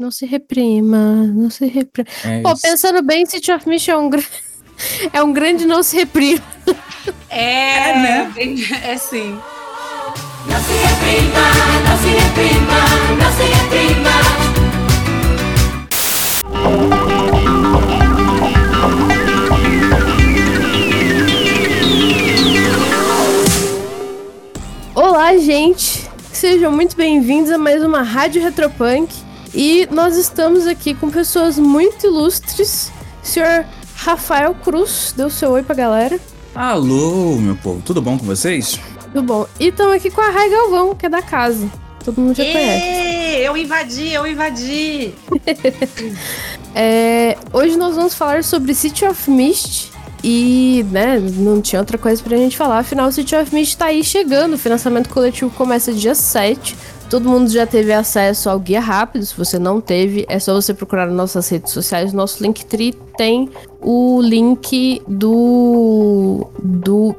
Não se reprima, não se reprima. É pô, isso. Pensando bem, City of Mission é um grande não se reprima. É, né? É sim. Não se reprima, não se reprima, não se reprima. Olá, gente. Sejam muito bem-vindos a mais uma Rádio Retropunk. E nós estamos aqui com pessoas muito ilustres. O senhor Rafael Cruz, deu seu oi pra galera. Alô, meu povo, tudo bom com vocês? Tudo bom. E estamos aqui com a Rai Galvão, que é da casa. Todo mundo já conhece. Eu invadi. Hoje nós vamos falar sobre City of Mist. E, né, não tinha outra coisa pra gente falar. Afinal, City of Mist tá aí chegando. O financiamento coletivo começa dia 7. Todo mundo já teve acesso ao guia rápido. Se você não teve, é só você procurar nas nossas redes sociais. Nosso Linktree tem o link do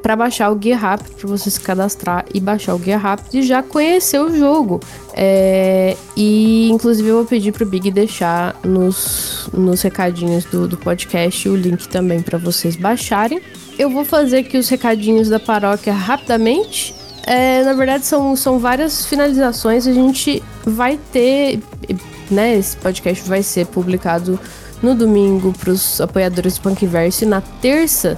para baixar o guia rápido, para você se cadastrar e baixar o guia rápido e já conhecer o jogo. E inclusive eu vou pedir pro Big deixar nos recadinhos do podcast o link também para vocês baixarem. Eu vou fazer aqui os recadinhos da paróquia rapidamente. Na verdade, são várias finalizações. A gente vai ter, né, esse podcast vai ser publicado no domingo para os apoiadores do Punkverse e na terça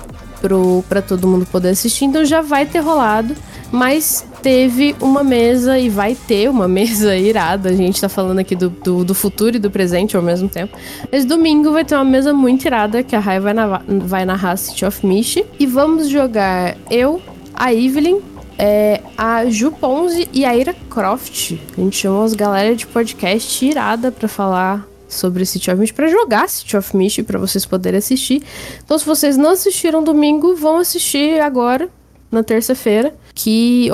para todo mundo poder assistir. Então já vai ter rolado, mas teve uma mesa e vai ter uma mesa irada. A gente tá falando aqui do futuro e do presente ao mesmo tempo. Mas domingo vai ter uma mesa muito irada que a Rai vai narrar City of Mist. E vamos jogar eu, a Evelyn, a Ju Ponzi e a Ira Croft. A gente chamou as galera de podcast irada pra falar sobre City of Mist, pra jogar City of Mist, pra vocês poderem assistir. Então, se vocês não assistiram domingo, vão assistir agora, na terça-feira,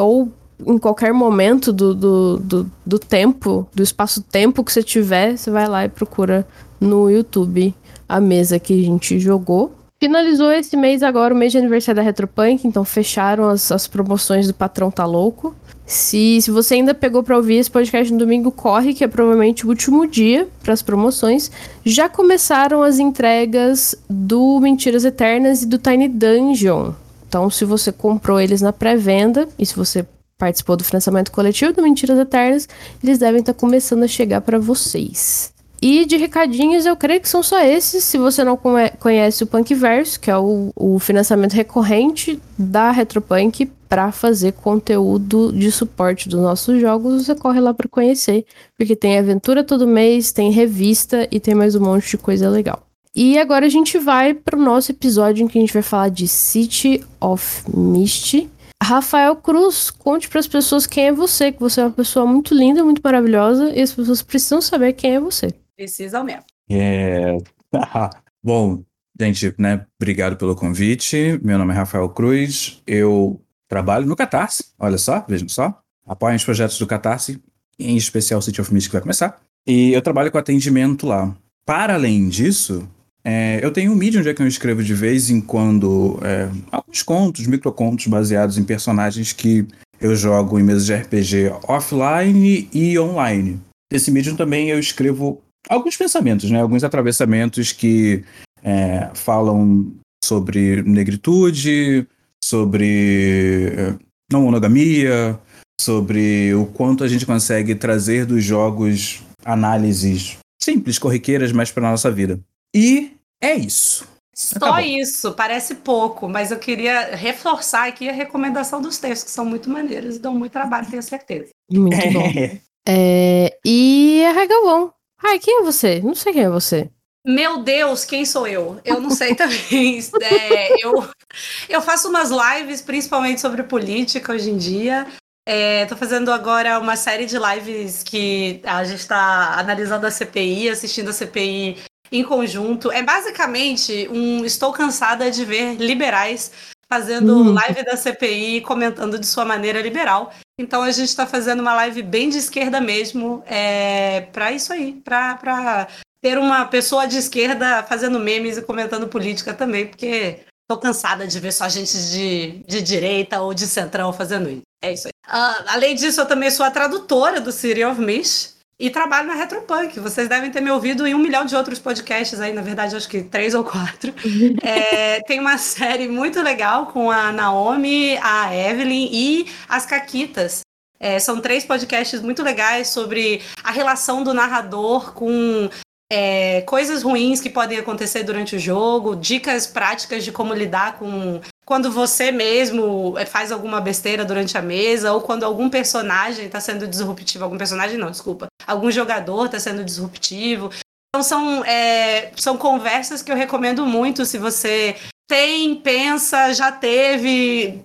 ou em qualquer momento do tempo, do espaço-tempo que você tiver, você vai lá e procura no YouTube a mesa que a gente jogou. Finalizou esse mês agora, o mês de aniversário da Retropunk, então fecharam as promoções do Patrão Tá Louco. Se você ainda pegou pra ouvir esse podcast no domingo, corre, que é provavelmente o último dia pras promoções. Já começaram as entregas do Mentiras Eternas e do Tiny Dungeon. Então, se você comprou eles na pré-venda, e se você participou do financiamento coletivo do Mentiras Eternas, eles devem estar começando a chegar pra vocês. E de recadinhos, eu creio que são só esses. Se você não conhece o Punkverse, que é o financiamento recorrente da Retropunk para fazer conteúdo de suporte dos nossos jogos, você corre lá para conhecer, porque tem aventura todo mês, tem revista e tem mais um monte de coisa legal. E agora a gente vai pro nosso episódio em que a gente vai falar de City of Mist. Rafael Cruz, conte para as pessoas quem é você, que você é uma pessoa muito linda, muito maravilhosa, e as pessoas precisam saber quem é você. Precisa mesmo. Bom, gente, né? Obrigado pelo convite. Meu nome é Rafael Cruz. Eu trabalho no Catarse. Olha só, vejam só. Apoiem os projetos do Catarse, em especial o City of Mist, que vai começar. E eu trabalho com atendimento lá. Para além disso, eu tenho um Medium onde é que eu escrevo de vez em quando alguns contos, microcontos baseados em personagens que eu jogo em mesas de RPG offline e online. Nesse Medium também eu escrevo alguns pensamentos, né? Alguns atravessamentos que falam sobre negritude, sobre não monogamia, sobre o quanto a gente consegue trazer dos jogos análises simples, corriqueiras, mas para a nossa vida. E é isso. Acabou. Só isso, parece pouco, mas eu queria reforçar aqui a recomendação dos textos, que são muito maneiros e dão muito trabalho, tenho certeza. Muito bom. E a Rai Galvão. Ai, quem é você? Não sei quem é você. Meu Deus, quem sou eu? Eu não sei também. Eu faço umas lives, principalmente sobre política hoje em dia. Tô fazendo agora uma série de lives que a gente está analisando a CPI, assistindo a CPI em conjunto. É basicamente estou cansada de ver liberais fazendo live da CPI, comentando de sua maneira liberal. Então a gente está fazendo uma live bem de esquerda mesmo, para isso aí, para ter uma pessoa de esquerda fazendo memes e comentando política também, porque estou cansada de ver só gente de direita ou de centrão fazendo isso. É isso aí. Além disso, eu também sou a tradutora do City of Mist. E trabalho na Retropunk. Vocês devem ter me ouvido em 1 milhão de outros podcasts aí, na verdade, acho que 3 ou 4. Tem uma série muito legal com a Naomi, a Evelyn e as Caquitas. São 3 podcasts muito legais sobre a relação do narrador com coisas ruins que podem acontecer durante o jogo, dicas práticas de como lidar com quando você mesmo faz alguma besteira durante a mesa, ou quando algum personagem está sendo disruptivo. Algum jogador está sendo disruptivo. Então são conversas que eu recomendo muito. Se você pensa, já teve,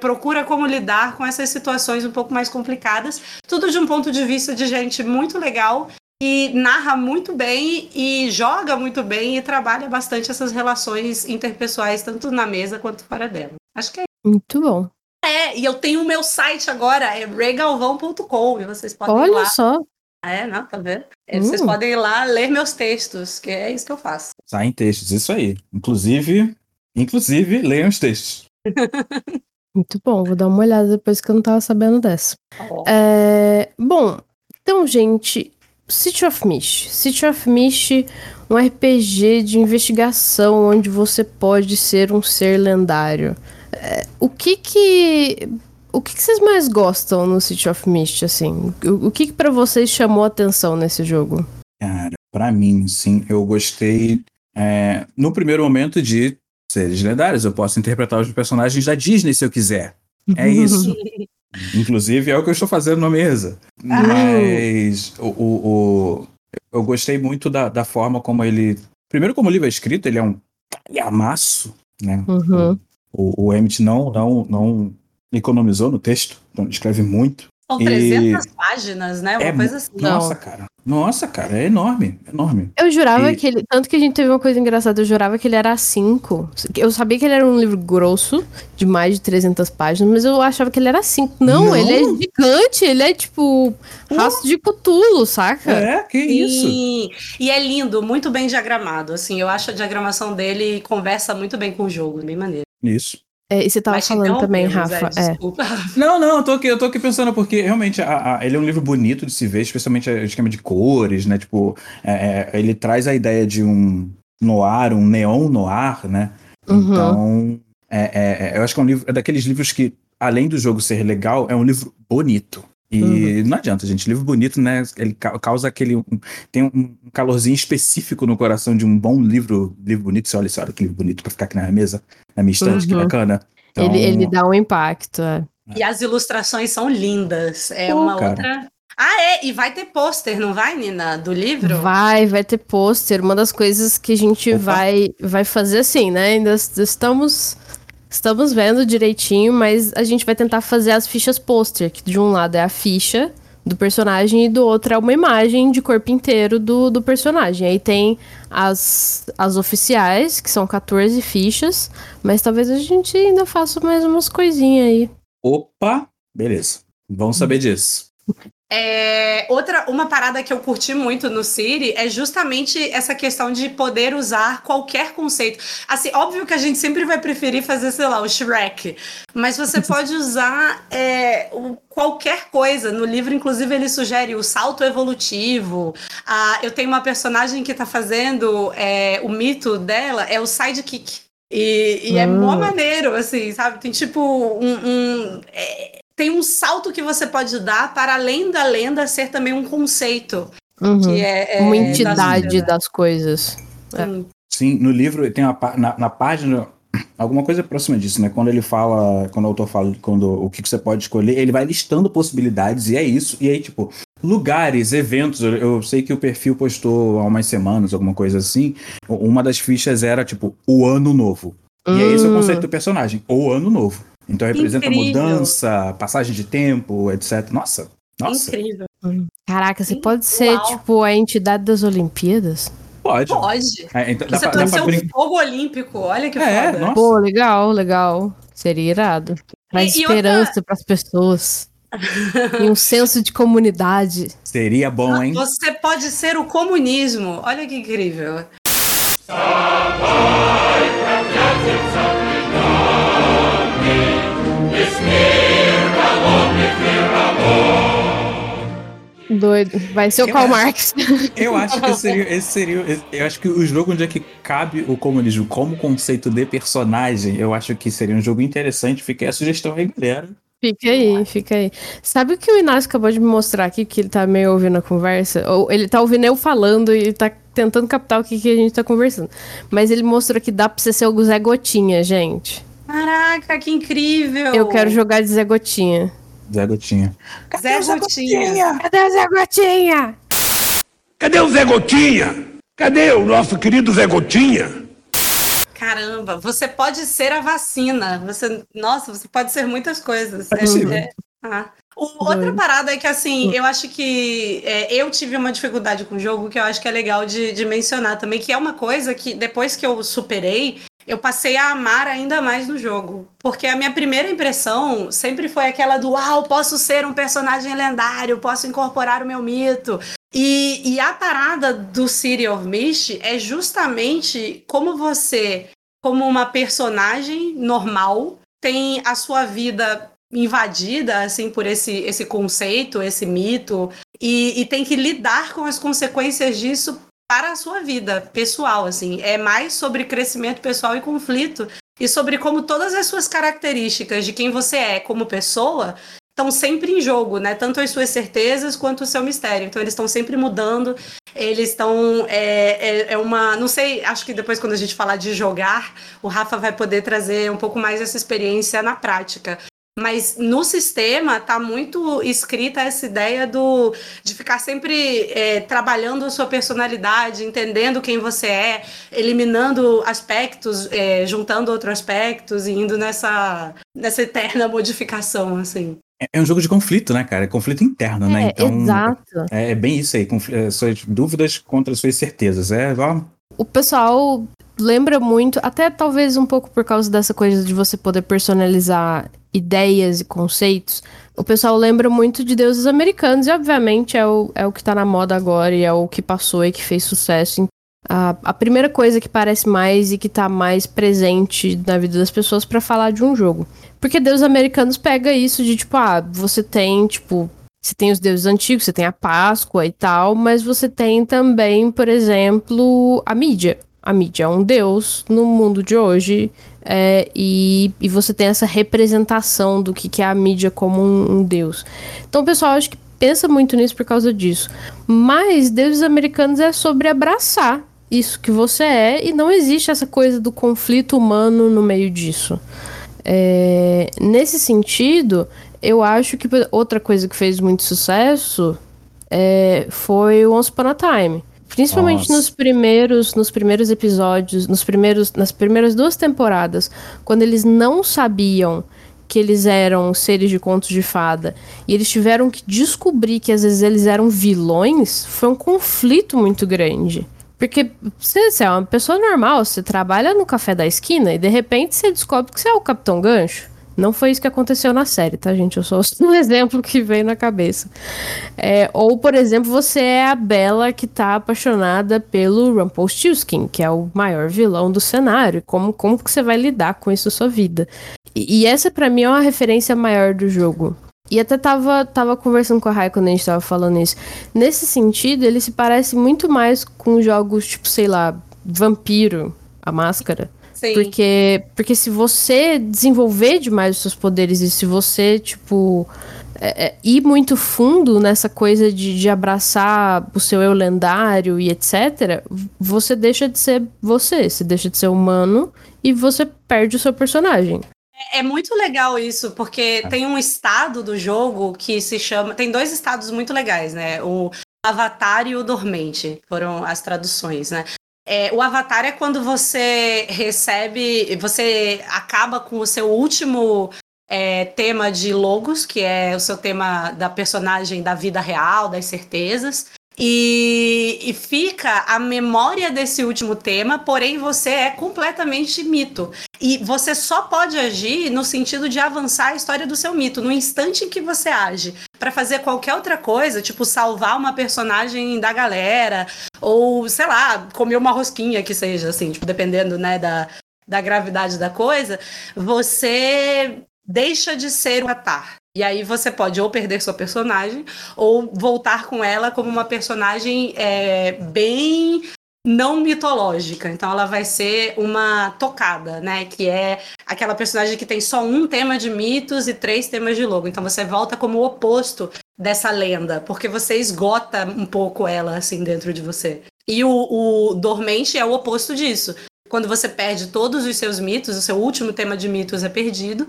procura como lidar com essas situações um pouco mais complicadas. Tudo de um ponto de vista de gente muito legal, e narra muito bem, e joga muito bem, e trabalha bastante essas relações interpessoais, tanto na mesa quanto fora dela. Acho que é isso. Muito bom. E eu tenho o meu site agora, é raygalvão.com, e vocês podem ir lá. Olha só. Não, tá vendo? Vocês podem ir lá ler meus textos, que é isso que eu faço. Saem textos, isso aí. Inclusive, leiam os textos. Muito bom, vou dar uma olhada depois, que eu não tava sabendo dessa. Bom, então, gente, City of Mist. City of Mist, um RPG de investigação onde você pode ser um ser lendário. O que vocês mais gostam no City of Mist, assim? O que pra vocês chamou a atenção nesse jogo? Cara, pra mim, sim, eu gostei, no primeiro momento, de seres lendários. Eu posso interpretar os personagens da Disney se eu quiser. É isso. Inclusive, é o que eu estou fazendo na mesa. Mas eu gostei muito da forma como ele... Primeiro, como o livro é escrito, ele é um calhamaço, né? Uhum. O Emmett não economizou no texto, então escreve muito. São 300 páginas, né? Uma coisa assim. Nossa, cara, é enorme. Eu jurava que ele... Tanto que a gente teve uma coisa engraçada, eu jurava que ele era A5. Eu sabia que ele era um livro grosso, de mais de 300 páginas, mas eu achava que ele era A5. Não, ele é gigante, ele é tipo... Rastro de Cthulhu, saca? Que isso. E é lindo, muito bem diagramado, assim. Eu acho a diagramação dele conversa muito bem com o jogo, bem maneiro. Isso. E você tava falando também, Rafa. Não, eu tô aqui pensando, porque realmente ele é um livro bonito de se ver, especialmente o esquema de cores, né? Tipo, ele traz a ideia de um noir, um neon noir, né? Uhum. Então, eu acho que é daqueles livros que, além do jogo ser legal, é um livro bonito. E não adianta, gente, livro bonito, né? Ele causa aquele... Tem um calorzinho específico no coração de um bom livro bonito. Você olha que livro bonito pra ficar aqui na mesa, na minha estante, que bacana. Então, ele dá um impacto. E as ilustrações são lindas. Outra... E vai ter pôster, não vai, Nina? Do livro? Vai ter pôster. Uma das coisas que a gente vai fazer assim, né? Ainda estamos vendo direitinho, mas a gente vai tentar fazer as fichas pôster, que de um lado é a ficha do personagem e do outro é uma imagem de corpo inteiro do personagem. Aí tem as oficiais, que são 14 fichas, mas talvez a gente ainda faça mais umas coisinhas aí. Opa! Beleza. Vamos saber disso. Uma parada que eu curti muito no City é justamente essa questão de poder usar qualquer conceito. Assim, óbvio que a gente sempre vai preferir fazer, sei lá, o Shrek, mas você pode usar qualquer coisa. No livro, inclusive, ele sugere o salto evolutivo. Eu tenho uma personagem que tá fazendo o mito dela, é o sidekick. E é mó maneiro, assim, sabe? Tem tipo tem um salto que você pode dar para, além da lenda, ser também um conceito. Que uma entidade das coisas. Sim, no livro tem na página alguma coisa próxima disso, né? Quando ele fala, quando o autor fala o que você pode escolher, ele vai listando possibilidades, e é isso. E aí, tipo, lugares, eventos. Eu sei que o perfil postou há umas semanas, alguma coisa assim. Uma das fichas era, tipo, o ano novo. E é esse o conceito do personagem, o ano novo. Então representa mudança, passagem de tempo, etc. Nossa. Incrível. Caraca, você pode ser, tipo, a entidade das Olimpíadas? Pode. Então, você pode ser um fogo olímpico, olha que foda. Nossa. Pô, legal. Seria irado. Traz esperança pras pessoas. E um senso de comunidade. Seria bom, hein? Você pode ser o comunismo, olha que incrível. Doido. Vai ser o Karl Marx. Eu acho que eu acho que o jogo onde é que cabe o comunismo como conceito de personagem, eu acho que seria um jogo interessante. Fica aí a sugestão aí, galera. Fica aí. Sabe o que o Inácio acabou de me mostrar aqui, que ele tá meio ouvindo a conversa? Ou ele tá ouvindo eu falando e tá tentando captar o que a gente tá conversando. Mas ele mostrou que dá pra você ser o Zé Gotinha, gente. Caraca, que incrível! Eu quero jogar de Zé Gotinha. Zé Gotinha. Cadê Zé Gotinha? Cadê o Zé Gotinha? Cadê o Zé Gotinha? Cadê o nosso querido Zé Gotinha? Caramba, você pode ser a vacina. Você pode ser muitas coisas. Outra parada é que, assim, eu acho que eu tive uma dificuldade com o jogo que eu acho que é legal de mencionar também, que é uma coisa que, depois que eu superei, eu passei a amar ainda mais no jogo. Porque a minha primeira impressão sempre foi aquela do uau, posso ser um personagem lendário, posso incorporar o meu mito. E a parada do City of Mist é justamente como você, como uma personagem normal, tem a sua vida invadida, assim, por esse conceito, esse mito, e tem que lidar com as consequências disso para a sua vida pessoal, assim. É mais sobre crescimento pessoal e conflito, e sobre como todas as suas características de quem você é como pessoa estão sempre em jogo, né? Tanto as suas certezas quanto o seu mistério. Então, eles estão sempre mudando, eles estão... Não sei, acho que depois, quando a gente falar de jogar, o Rafa vai poder trazer um pouco mais essa experiência na prática. Mas no sistema tá muito escrita essa ideia de ficar sempre trabalhando a sua personalidade, entendendo quem você é, eliminando aspectos, juntando outros aspectos e indo nessa eterna modificação, assim. É um jogo de conflito, né, cara? É conflito interno, né? Então, exato. É bem isso aí, suas dúvidas contra suas certezas. O pessoal lembra muito, até talvez um pouco por causa dessa coisa de você poder personalizar ideias e conceitos, o pessoal lembra muito de deuses americanos, e obviamente é o que tá na moda agora, e é o que passou e que fez sucesso. A primeira coisa que parece mais e que tá mais presente na vida das pessoas pra falar de um jogo. Porque deuses americanos pega isso de, tipo, você tem os deuses antigos, você tem a Páscoa e tal, mas você tem também, por exemplo, a mídia. A mídia é um deus no mundo de hoje, e você tem essa representação do que é a mídia como um deus. Então o pessoal acho que pensa muito nisso por causa disso. Mas deuses americanos é sobre abraçar isso que você é, e não existe essa coisa do conflito humano no meio disso. Nesse sentido, eu acho que outra coisa que fez muito sucesso foi o Once Upon a Time. Principalmente nos primeiros episódios, nas primeiras 2 temporadas, quando eles não sabiam que eles eram seres de contos de fada, e eles tiveram que descobrir que às vezes eles eram vilões, foi um conflito muito grande. Porque você é uma pessoa normal, você trabalha no café da esquina e de repente você descobre que você é o Capitão Gancho. Não foi isso que aconteceu na série, tá, gente? Eu só um exemplo que veio na cabeça. Ou, por exemplo, você é a Bella que tá apaixonada pelo Rumpelstiltskin, que é o maior vilão do cenário. Como que você vai lidar com isso na sua vida? E essa, pra mim, é uma referência maior do jogo. E até tava conversando com a Rai quando a gente tava falando isso. Nesse sentido, ele se parece muito mais com jogos, tipo, sei lá, Vampiro, A Máscara. Sim. Porque se você desenvolver demais os seus poderes e se você, ir muito fundo nessa coisa de abraçar o seu eu lendário e etc, você deixa de ser você deixa de ser humano e você perde o seu personagem. É muito legal isso, porque tem um estado do jogo que se chama... Tem 2 estados muito legais, né? O Avatar e o Dormente, foram as traduções, né? O Avatar é quando você recebe, você acaba com o seu último tema de Logos, que é o seu tema da personagem da vida real, das certezas, e fica a memória desse último tema, porém você é completamente mito. E você só pode agir no sentido de avançar a história do seu mito, no instante em que você age. Pra fazer qualquer outra coisa, tipo salvar uma personagem da galera, ou, sei lá, comer uma rosquinha que seja, assim, dependendo, né, da gravidade da coisa, você deixa de ser o Avatar. E aí você pode ou perder sua personagem ou voltar com ela como uma personagem bem não mitológica. Então ela vai ser uma tocada, né? Que é aquela personagem que tem só um tema de mitos e 3 temas de logo. Então você volta como o oposto dessa lenda, porque você esgota um pouco ela, assim, dentro de você. E o dormente é o oposto disso. Quando você perde todos os seus mitos, o seu último tema de mitos é perdido,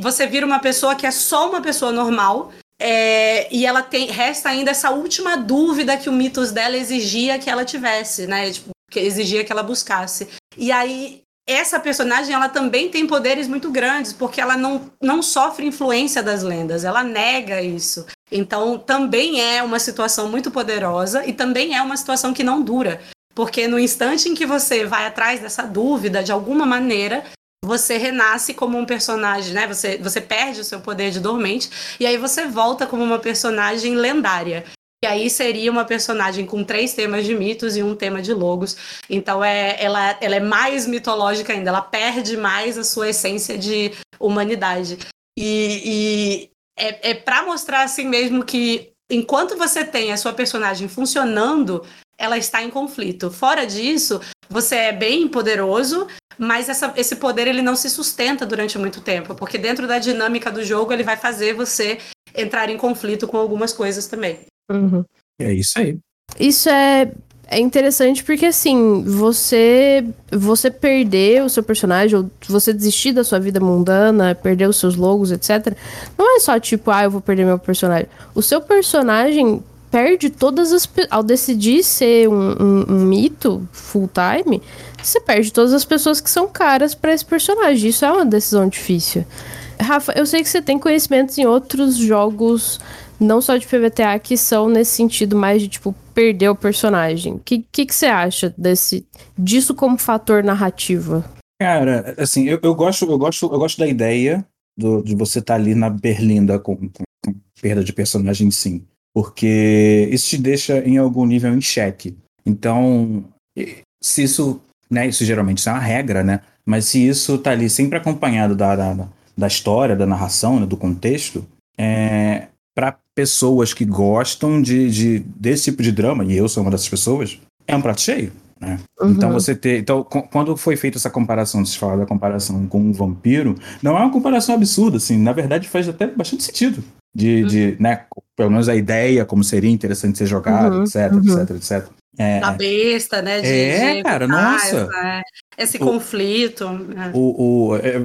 você vira uma pessoa que é só uma pessoa normal, e ela resta ainda essa última dúvida que o mitos dela exigia que ela tivesse, né? Tipo, que exigia que ela buscasse. E aí, essa personagem, ela também tem poderes muito grandes, porque ela não sofre influência das lendas, ela nega isso. Então, também é uma situação muito poderosa e também é uma situação que não dura. Porque no instante em que você vai atrás dessa dúvida, de alguma maneira, você renasce como um personagem, né? Você perde o seu poder de dormente e aí você volta como uma personagem lendária. E aí seria uma personagem com 3 temas de mitos e um tema de logos. Então ela é mais mitológica ainda, ela perde mais a sua essência de humanidade. E é para mostrar assim mesmo que enquanto você tem a sua personagem funcionando, ela está em conflito. Fora disso, você é bem poderoso, mas esse poder ele não se sustenta durante muito tempo, porque dentro da dinâmica do jogo ele vai fazer você entrar em conflito com algumas coisas também. Uhum. É isso aí. Isso é interessante porque, assim, você perder o seu personagem, ou você desistir da sua vida mundana, perder os seus logos, etc., não é só tipo, eu vou perder meu personagem. O seu personagem perde todas as... Ao decidir ser um mito full-time, você perde todas as pessoas que são caras pra esse personagem. Isso é uma decisão difícil. Rafa, eu sei que você tem conhecimentos em outros jogos, não só de PvTA, que são nesse sentido mais de, tipo, perder o personagem. O que você acha disso como fator narrativo? Cara, assim, eu gosto da ideia de você estar ali na berlinda com perda de personagem, sim. Porque isso te deixa em algum nível em xeque. Então, se isso, né, isso geralmente isso é uma regra, né? Mas se isso tá ali sempre acompanhado da história, da narração, né, do contexto, para pessoas que gostam desse tipo de drama, e eu sou uma dessas pessoas, é um prato cheio, né? Uhum. Então quando foi feita essa comparação, vocês falaram da comparação com um vampiro, não é uma comparação absurda, assim, na verdade faz até bastante sentido. De né, pelo menos a ideia, como seria interessante ser jogado, etc. Da besta, né? Cara, nossa. Esse conflito.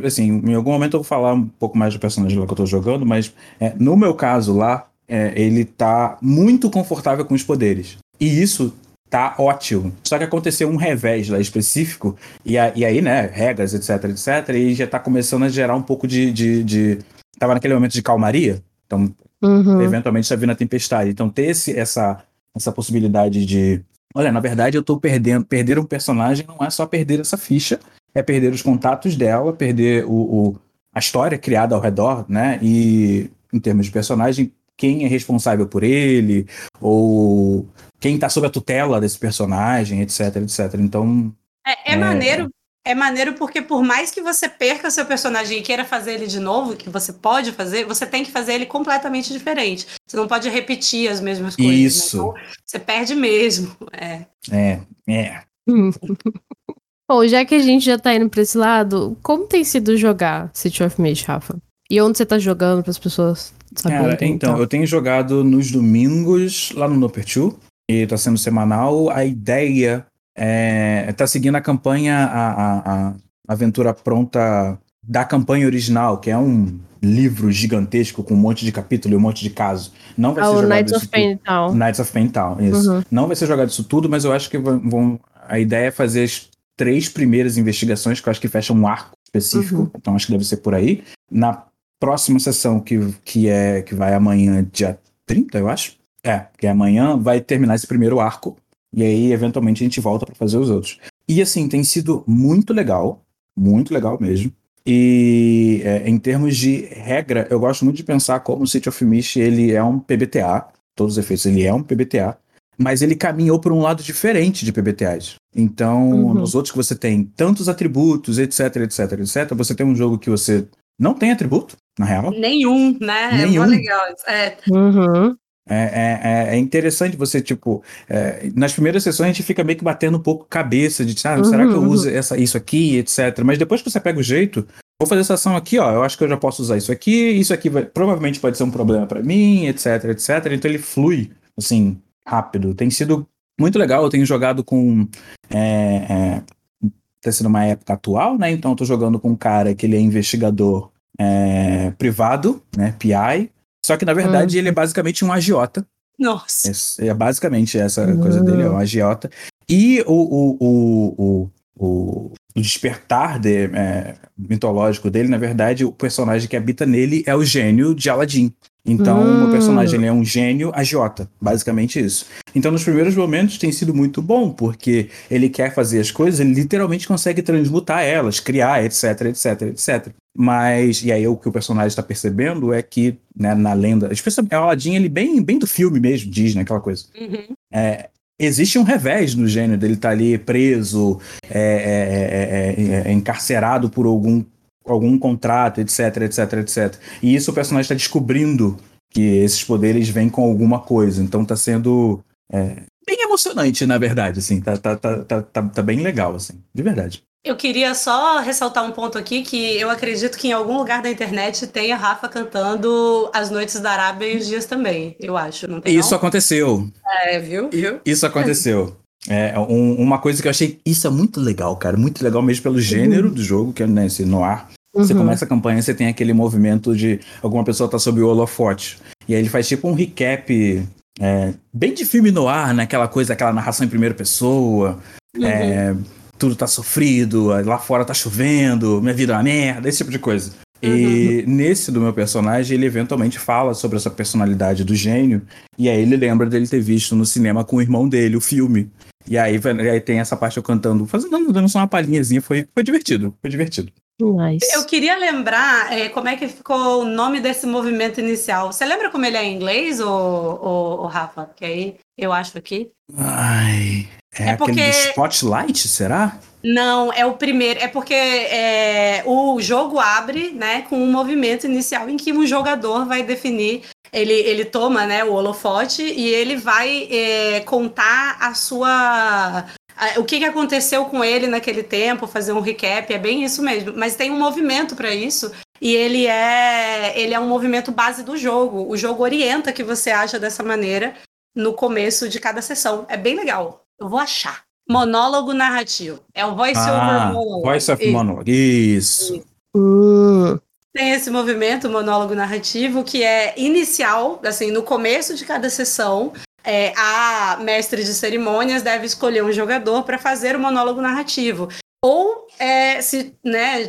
Assim, em algum momento eu vou falar um pouco mais do personagem lá que eu tô jogando, mas no meu caso lá, ele tá muito confortável com os poderes. E isso tá ótimo. Só que aconteceu um revés lá específico, e aí, né, regras, etc, e já tá começando a gerar um pouco de... Tava naquele momento de calmaria. Então, eventualmente, está vindo a tempestade. Então, ter essa possibilidade de... Olha, na verdade, eu estou perdendo... Perder um personagem não é só perder essa ficha, é perder os contatos dela, perder a história criada ao redor, né? E, em termos de personagem, quem é responsável por ele, ou quem está sob a tutela desse personagem, etc. Então... maneiro... É maneiro porque por mais que você perca seu personagem e queira fazer ele de novo, que você pode fazer, você tem que fazer ele completamente diferente. Você não pode repetir as mesmas coisas. Isso. Né? Então, você perde mesmo. Bom, já que a gente já tá indo pra esse lado, como tem sido jogar City of Mage, Rafa? E onde você tá jogando pras pessoas saberem? Cara, então, eu tenho jogado nos domingos lá no Nopertu, e tá sendo semanal. A ideia... tá seguindo a campanha, a aventura pronta da campanha original, que é um livro gigantesco com um monte de capítulo e um monte de caso. Não vai ser jogado isso tudo. Knights of Pain Town, isso. Uhum. Não vai ser jogado isso tudo, mas eu acho que a ideia é fazer as 3 primeiras investigações, que eu acho que fecham um arco específico, então acho que deve ser por aí. Na próxima sessão, que vai amanhã, dia 30, eu acho. Que amanhã vai terminar esse primeiro arco. E aí, eventualmente, a gente volta para fazer os outros. E, assim, tem sido muito legal mesmo. E, em termos de regra, eu gosto muito de pensar como o City of Mist, ele é um PBTA, todos os efeitos, ele é um PBTA, mas ele caminhou por um lado diferente de PBTAs. Então, nos outros que você tem tantos atributos, etc, você tem um jogo que você não tem atributo, na real. Nenhum, né? Nenhum. É muito legal. É. Uhum. É interessante você, tipo, nas primeiras sessões a gente fica meio que batendo um pouco cabeça de, será que eu uso isso aqui, etc. Mas depois que você pega o jeito, vou fazer essa ação aqui, ó, eu acho que eu já posso usar isso aqui vai, provavelmente pode ser um problema pra mim, etc, etc. Então ele flui, assim, rápido. Tem sido muito legal, eu tenho jogado com... tá sendo uma época atual, né? Então eu tô jogando com um cara que ele é investigador privado, né? PI. Só que, na verdade, ele é basicamente um agiota. Nossa! É basicamente essa coisa dele, é um agiota. E o despertar mitológico dele, na verdade, o personagem que habita nele é o gênio de Aladdin. Então, o personagem ele é um gênio agiota, basicamente isso. Então, nos primeiros momentos tem sido muito bom, porque ele quer fazer as coisas, ele literalmente consegue transmutar elas, criar, etc, etc, etc. Mas, e aí o que o personagem está percebendo é que, né, na lenda... O Aladdin, ele bem do filme mesmo, diz, né, aquela coisa. Uhum. Existe um revés no gênio dele estar ali preso, encarcerado por algum contrato, etc, etc, etc. E isso o personagem está descobrindo que esses poderes vêm com alguma coisa. Então está sendo bem emocionante, na verdade, assim. Tá bem legal, assim, de verdade. Eu queria só ressaltar um ponto aqui, que eu acredito que em algum lugar da internet tenha Rafa cantando As Noites da Arábia e os Dias Também, eu acho, não tem isso não? Aconteceu. Viu? Isso aconteceu. Uma coisa que eu achei, isso é muito legal, cara, muito legal mesmo pelo gênero do jogo, que é, né, esse noir. Você começa a campanha, você tem aquele movimento de alguma pessoa tá sob o holofote, e aí ele faz tipo um recap bem de filme noir, né, aquela narração em primeira pessoa, tudo tá sofrido, lá fora tá chovendo, minha vida é uma merda, esse tipo de coisa. E nesse do meu personagem, ele eventualmente fala sobre essa personalidade do gênio, e aí ele lembra dele ter visto no cinema com o irmão dele, o filme. E aí tem essa parte eu cantando, dando só uma palhinhazinha, foi divertido, foi divertido. Nice. Eu queria lembrar como é que ficou o nome desse movimento inicial. Você lembra como ele é em inglês, ou Rafa? Que aí eu acho aqui. Ai... É porque... aquele do Spotlight, será? Não, é o primeiro. É porque o jogo abre, né, com um movimento inicial em que um jogador vai definir... Ele toma, né, o holofote e ele vai contar a sua... O que aconteceu com ele naquele tempo, fazer um recap, é bem isso mesmo. Mas tem um movimento para isso... E ele é um movimento base do jogo. O jogo orienta que você aja dessa maneira no começo de cada sessão. É bem legal. Eu vou achar. Monólogo narrativo. É o voice over monologue. Voice of monologue. Isso. Tem esse movimento, monólogo narrativo, que é inicial, assim, no começo de cada sessão, a mestre de cerimônias deve escolher um jogador para fazer o monólogo narrativo. Ou se, né,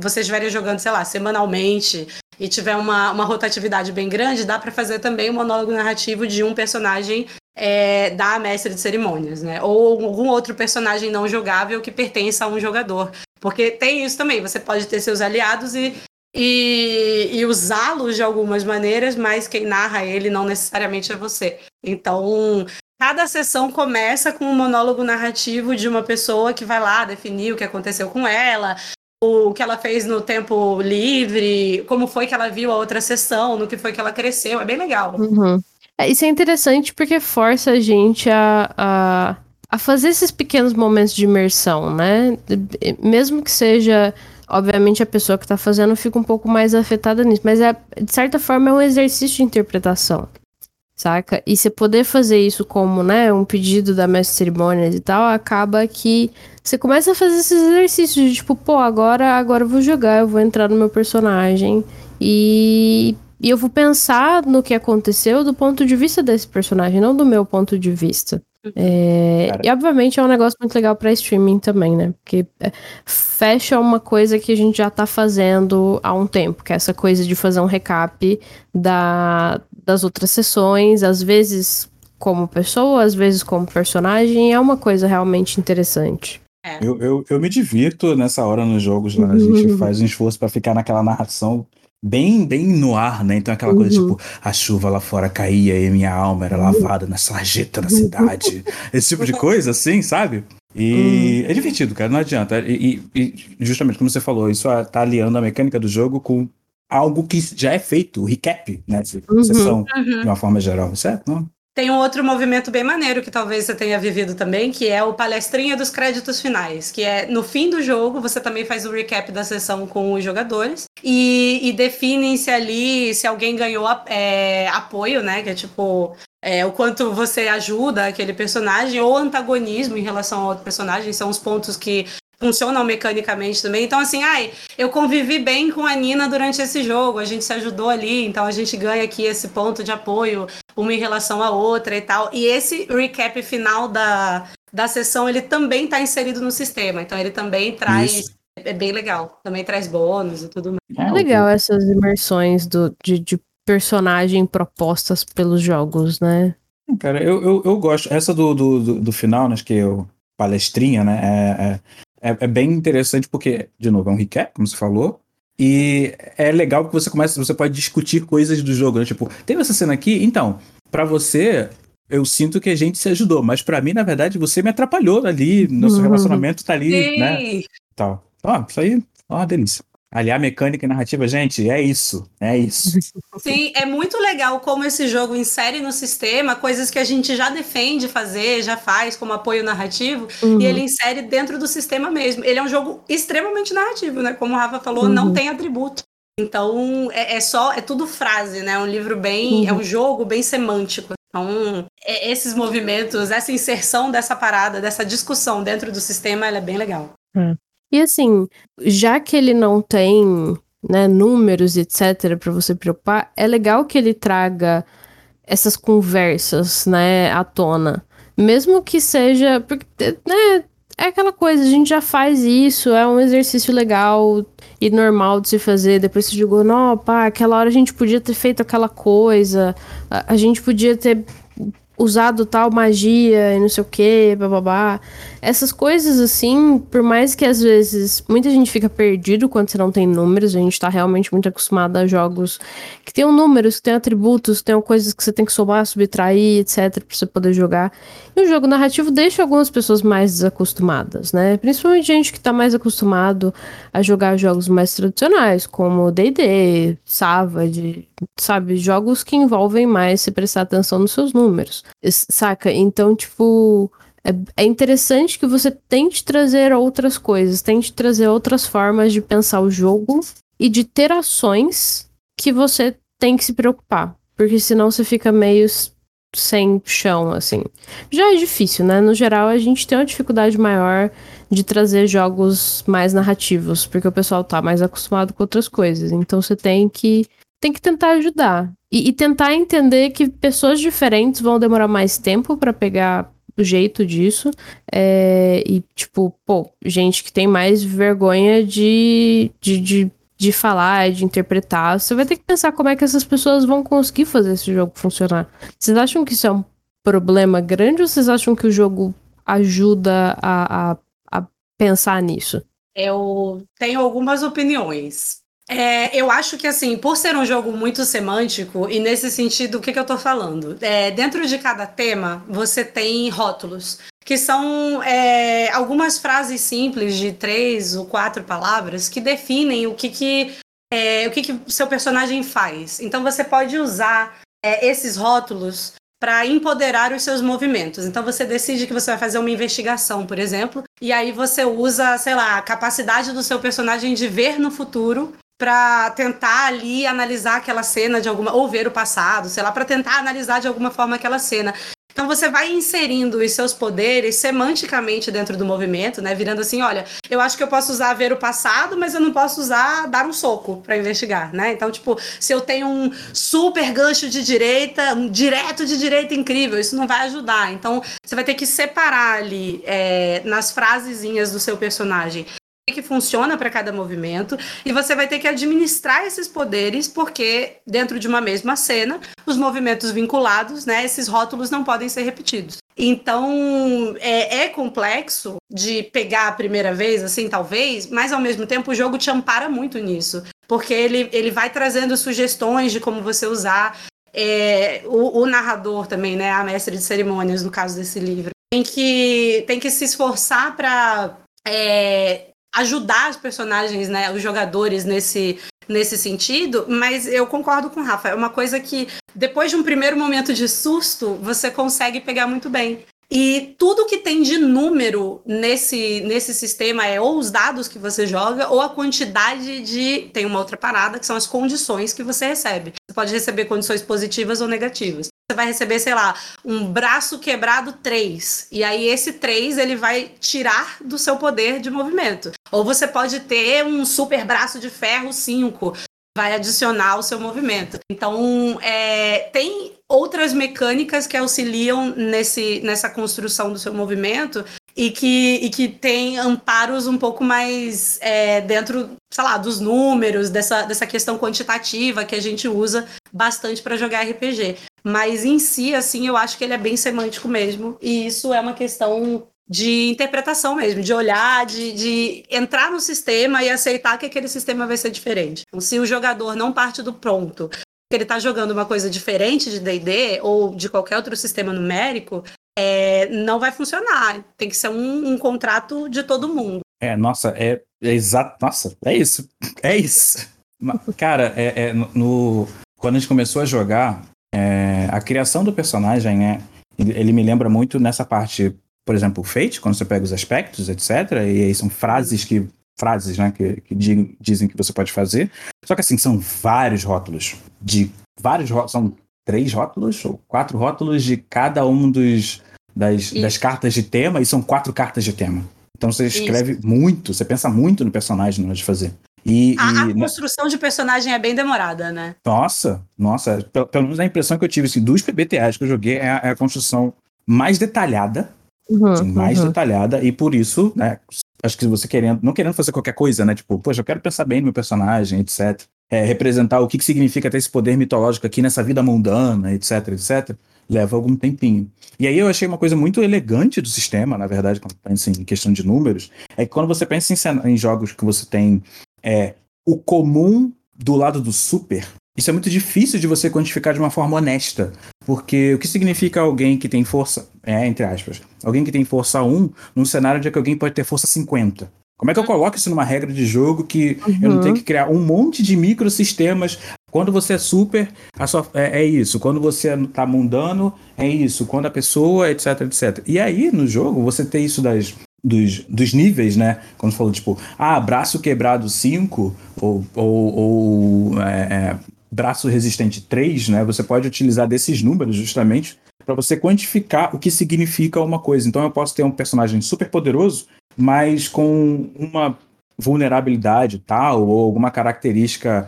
vocês estiverem jogando, sei lá, semanalmente e tiver uma rotatividade bem grande, dá para fazer também um monólogo narrativo de um personagem da mestre de cerimônias, né? Ou algum outro personagem não jogável que pertença a um jogador. Porque tem isso também, você pode ter seus aliados e usá-los de algumas maneiras, mas quem narra ele não necessariamente é você. Então... Cada sessão começa com um monólogo narrativo de uma pessoa que vai lá definir o que aconteceu com ela, o que ela fez no tempo livre, como foi que ela viu a outra sessão, no que foi que ela cresceu. É bem legal. Isso é interessante porque força a gente a fazer esses pequenos momentos de imersão, né? Mesmo que seja... Obviamente a pessoa que está fazendo fica um pouco mais afetada nisso, mas de certa forma é um exercício de interpretação. Saca? E você poder fazer isso como, né, um pedido da mestre de cerimônias e tal, acaba que você começa a fazer esses exercícios de tipo, pô, agora eu vou jogar, eu vou entrar no meu personagem e eu vou pensar no que aconteceu do ponto de vista desse personagem, não do meu ponto de vista. E obviamente é um negócio muito legal pra streaming também, né? Porque fecha uma coisa que a gente já tá fazendo há um tempo, que é essa coisa de fazer um recap das outras sessões, às vezes como pessoa, às vezes como personagem, é uma coisa realmente interessante. Eu me divirto nessa hora nos jogos lá, a gente faz um esforço pra ficar naquela narração bem no ar, né? Então aquela coisa tipo, a chuva lá fora caía e minha alma era lavada na sarjeta da cidade. Esse tipo de coisa, assim, sabe? E é divertido, cara, não adianta. E justamente como você falou, isso tá aliando a mecânica do jogo com algo que já é feito, o recap, né? Sessão, de uma forma geral, certo? Não? Tem um outro movimento bem maneiro que talvez você tenha vivido também, que é o palestrinha dos créditos finais, que é no fim do jogo, você também faz o recap da sessão com os jogadores e definem-se ali se alguém ganhou apoio, né? Que é tipo... o quanto você ajuda aquele personagem, ou antagonismo em relação a outro personagem, são os pontos que funcionam mecanicamente também. Então, assim, eu convivi bem com a Nina durante esse jogo, a gente se ajudou ali, então a gente ganha aqui esse ponto de apoio, uma em relação à outra e tal. E esse recap final da sessão, ele também está inserido no sistema, então ele também traz... Isso. É bem legal, também traz bônus e tudo mais. É legal essas imersões de personagem propostas pelos jogos, né? Cara, eu gosto. Essa do final, né, acho que o palestrinha, né, é bem interessante porque, de novo, é um recap, como você falou, e é legal que você pode discutir coisas do jogo, né? Tipo, teve essa cena aqui, então, pra você, eu sinto que a gente se ajudou, mas pra mim, na verdade, você me atrapalhou ali, nosso relacionamento tá ali, sim, né? Tal. Ó, isso aí, ó, uma delícia. Aliar mecânica e narrativa, gente, é isso. Sim, é muito legal como esse jogo insere no sistema coisas que a gente já defende fazer, já faz como apoio narrativo, e ele insere dentro do sistema mesmo. Ele é um jogo extremamente narrativo, né? Como o Rafa falou, não tem atributo. Então, é tudo frase, né? É um livro bem... É um jogo bem semântico. Então, esses movimentos, essa inserção dessa parada, dessa discussão dentro do sistema, ela é bem legal. E assim, já que ele não tem, né, números, etc., para você preocupar, é legal que ele traga essas conversas, né, à tona. Mesmo que seja... Porque, né, é aquela coisa, a gente já faz isso, é um exercício legal e normal de se fazer. Depois você jogou, não, pá, aquela hora a gente podia ter feito aquela coisa, a gente podia ter... usado tal magia e não sei o que, bababá. Essas coisas, assim, por mais que às vezes muita gente fica perdido quando você não tem números, a gente tá realmente muito acostumado a jogos que tenham números, que tenham atributos, que tenham coisas que você tem que somar, subtrair, etc., pra você poder jogar. E o jogo narrativo deixa algumas pessoas mais desacostumadas, né? Principalmente gente que tá mais acostumado a jogar jogos mais tradicionais, como D&D, Savage, sabe? Jogos que envolvem mais se prestar atenção nos seus números. Saca? Então, tipo, é interessante que você tente trazer outras coisas, tente trazer outras formas de pensar o jogo e de ter ações que você tem que se preocupar, porque senão você fica meio sem chão, assim. Já é difícil, né? No geral, a gente tem uma dificuldade maior de trazer jogos mais narrativos, porque o pessoal tá mais acostumado com outras coisas, então você tem que tentar ajudar. E tentar entender que pessoas diferentes vão demorar mais tempo pra pegar o jeito disso. E, tipo, pô, gente que tem mais vergonha de falar, de interpretar. Você vai ter que pensar como é que essas pessoas vão conseguir fazer esse jogo funcionar. Vocês acham que isso é um problema grande ou vocês acham que o jogo ajuda a pensar nisso? Eu tenho algumas opiniões. Eu acho que, assim, por ser um jogo muito semântico, e nesse sentido, o que eu tô falando? Dentro de cada tema, você tem rótulos, que são algumas frases simples de 3 ou 4 palavras que definem o que seu personagem faz. Então, você pode usar esses rótulos para empoderar os seus movimentos. Então, você decide que você vai fazer uma investigação, por exemplo, e aí você usa, sei lá, a capacidade do seu personagem de ver no futuro para tentar ali analisar aquela cena ou ver o passado, sei lá, para tentar analisar de alguma forma aquela cena. Então você vai inserindo os seus poderes semanticamente dentro do movimento, né? Virando assim, olha, eu acho que eu posso usar ver o passado, mas eu não posso usar dar um soco pra investigar, né? Então, tipo, se eu tenho um super gancho de direita, um direto de direita incrível, isso não vai ajudar. Então, você vai ter que separar ali nas frasezinhas do seu personagem que funciona para cada movimento, e você vai ter que administrar esses poderes, porque dentro de uma mesma cena, os movimentos vinculados, né, esses rótulos não podem ser repetidos. Então, é complexo de pegar a primeira vez, assim, talvez, mas ao mesmo tempo o jogo te ampara muito nisso, porque ele vai trazendo sugestões de como você usar. O narrador também, né, a mestre de cerimônias, no caso desse livro, tem que se esforçar para ajudar os personagens, né, os jogadores nesse nesse sentido, mas eu concordo com o Rafa, é uma coisa que depois de um primeiro momento de susto, você consegue pegar muito bem. E tudo que tem de número nesse sistema é ou os dados que você joga ou a quantidade de... Tem uma outra parada que são as condições que você recebe. Você pode receber condições positivas ou negativas. Você vai receber, sei lá, um braço quebrado 3. E aí esse 3 ele vai tirar do seu poder de movimento. Ou você pode ter um super braço de ferro 5. Vai adicionar ao seu movimento. Então, tem outras mecânicas que auxiliam nessa construção do seu movimento e que tem amparos um pouco mais dentro, sei lá, dos números, dessa questão quantitativa que a gente usa bastante para jogar RPG. Mas, em si, assim, eu acho que ele é bem semântico mesmo. E isso é uma questão de interpretação mesmo, de olhar, de entrar no sistema e aceitar que aquele sistema vai ser diferente. Então, se o jogador não parte do pronto, que ele está jogando uma coisa diferente de D&D ou de qualquer outro sistema numérico, não vai funcionar. Tem que ser um contrato de todo mundo. Exato. Nossa, é isso. É isso. Cara, quando a gente começou a jogar, a criação do personagem, né, ele me lembra muito nessa parte. Por exemplo, o Fate, quando você pega os aspectos, etc. E aí são frases, né, que dizem que você pode fazer. Só que assim, são vários rótulos. São 3 rótulos ou 4 rótulos de cada um das cartas de tema. E são 4 cartas de tema. Então você escreve muito, você pensa muito no personagem na hora de fazer. A construção de personagem é bem demorada, né? Nossa. Pelo menos a impressão que eu tive, assim, dos PBTAs que eu joguei, é a construção mais detalhada. Detalhada, e por isso, né, acho que você não querendo fazer qualquer coisa, né, tipo, poxa, eu quero pensar bem no meu personagem, etc, representar o que significa ter esse poder mitológico aqui nessa vida mundana, etc, leva algum tempinho. E aí eu achei uma coisa muito elegante do sistema, na verdade, quando pensa em questão de números, é que quando você pensa em jogos que você tem o comum do lado do super, isso é muito difícil de você quantificar de uma forma honesta, porque o que significa alguém que tem força, entre aspas, alguém que tem força 1 num cenário onde é que alguém pode ter força 50? Como é que eu coloco isso numa regra de jogo que eu não tenho que criar um monte de microsistemas? Quando você é super, é isso. Quando você tá mundano, é isso. Quando a pessoa, etc. E aí, no jogo, você tem isso dos níveis, né? Quando você falou, tipo, braço quebrado 5, ou braço resistente 3, né? Você pode utilizar desses números justamente para você quantificar o que significa uma coisa. Então eu posso ter um personagem super poderoso, mas com uma vulnerabilidade tal, ou alguma característica,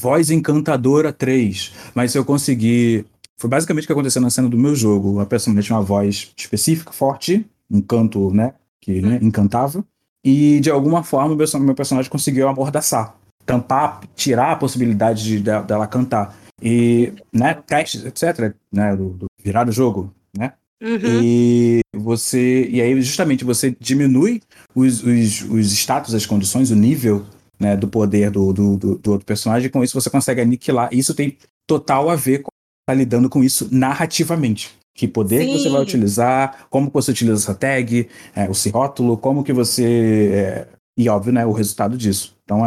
voz encantadora 3. Mas se eu conseguir... Foi basicamente o que aconteceu na cena do meu jogo. A personagem tinha uma voz específica, forte, um canto, né, que encantava, e de alguma forma o meu personagem conseguiu amordaçar, tampar, tirar a possibilidade dela cantar. E, né, testes, etc, né, virar o jogo, né? E aí, justamente, você diminui os status, as condições, o nível, né, do poder do outro personagem, e com isso você consegue aniquilar. Isso tem total a ver com tá lidando com isso narrativamente. Que poder que você vai utilizar, como que você utiliza essa tag, esse rótulo, como que você... E óbvio, né, o resultado disso. Então,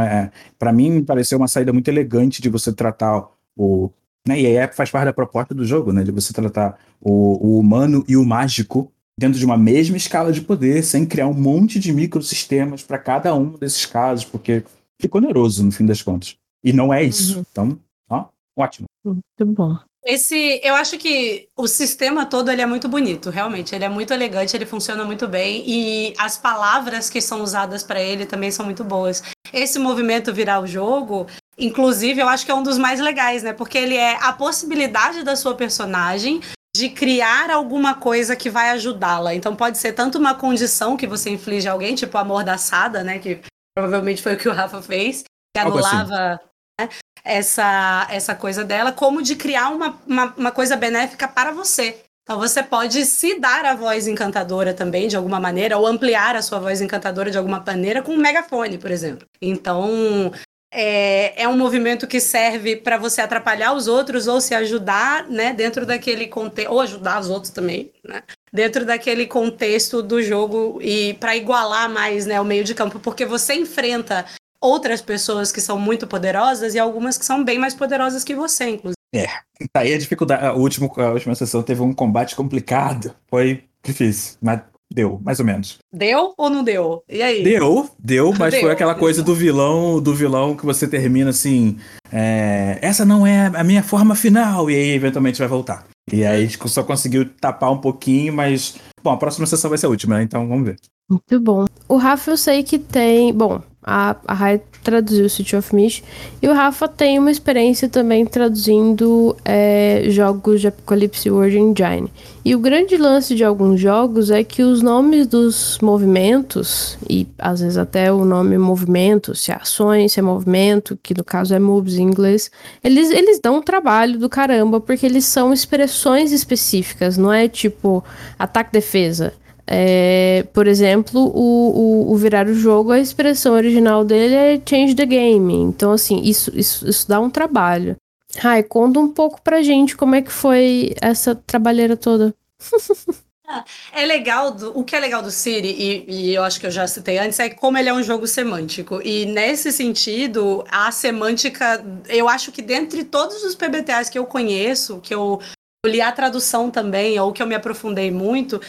para mim, me pareceu uma saída muito elegante de você tratar o... Né, e aí faz parte da proposta do jogo, né, de você tratar o humano e o mágico dentro de uma mesma escala de poder, sem criar um monte de microsistemas para cada um desses casos, porque ficou oneroso, no fim das contas. E não é isso. Então, ó, ótimo. Muito bom. Eu acho que o sistema todo ele é muito bonito, realmente. Ele é muito elegante, ele funciona muito bem. E as palavras que são usadas para ele também são muito boas. Esse movimento virar o jogo, inclusive, eu acho que é um dos mais legais, né? Porque ele é a possibilidade da sua personagem de criar alguma coisa que vai ajudá-la. Então pode ser tanto uma condição que você inflige a alguém, tipo a amordaçada, né? Que provavelmente foi o que o Rafa fez, que anulava... Essa coisa dela, como de criar uma coisa benéfica para você. Então você pode se dar a voz encantadora também, de alguma maneira, ou ampliar a sua voz encantadora de alguma maneira com um megafone, por exemplo. Então é um movimento que serve para você atrapalhar os outros ou se ajudar, né, dentro daquele contexto, ou ajudar os outros também, né, dentro daquele contexto do jogo, e para igualar mais, né, o meio de campo, porque você enfrenta outras pessoas que são muito poderosas e algumas que são bem mais poderosas que você, inclusive. É, aí a dificuldade, a última sessão teve um combate complicado, foi difícil, mas deu, mais ou menos. Deu ou não deu? E aí? Deu, mas deu. Foi aquela coisa do vilão que você termina assim, essa não é a minha forma final, e aí eventualmente vai voltar. E aí a gente só conseguiu tapar um pouquinho, mas, bom, a próxima sessão vai ser a última, né? Então vamos ver. Muito bom. O Rafa eu sei que tem, bom, a Rai traduziu City of Mist, e o Rafa tem uma experiência também traduzindo jogos de Apocalypse World Engine. E o grande lance de alguns jogos é que os nomes dos movimentos, e às vezes até o nome movimento, se é ações, se é movimento, que no caso é moves em inglês, eles dão um trabalho do caramba, porque eles são expressões específicas, não é tipo ataque-defesa. Por exemplo, o virar o jogo, a expressão original dele é change the game. Então, assim, isso dá um trabalho. Ai, conta um pouco pra gente como é que foi essa trabalheira toda. É legal, o que é legal do City, e eu acho que eu já citei antes, é como ele é um jogo semântico. E nesse sentido, a semântica, eu acho que dentre todos os PBTAs que eu conheço, que eu li a tradução também, ou que eu me aprofundei muito,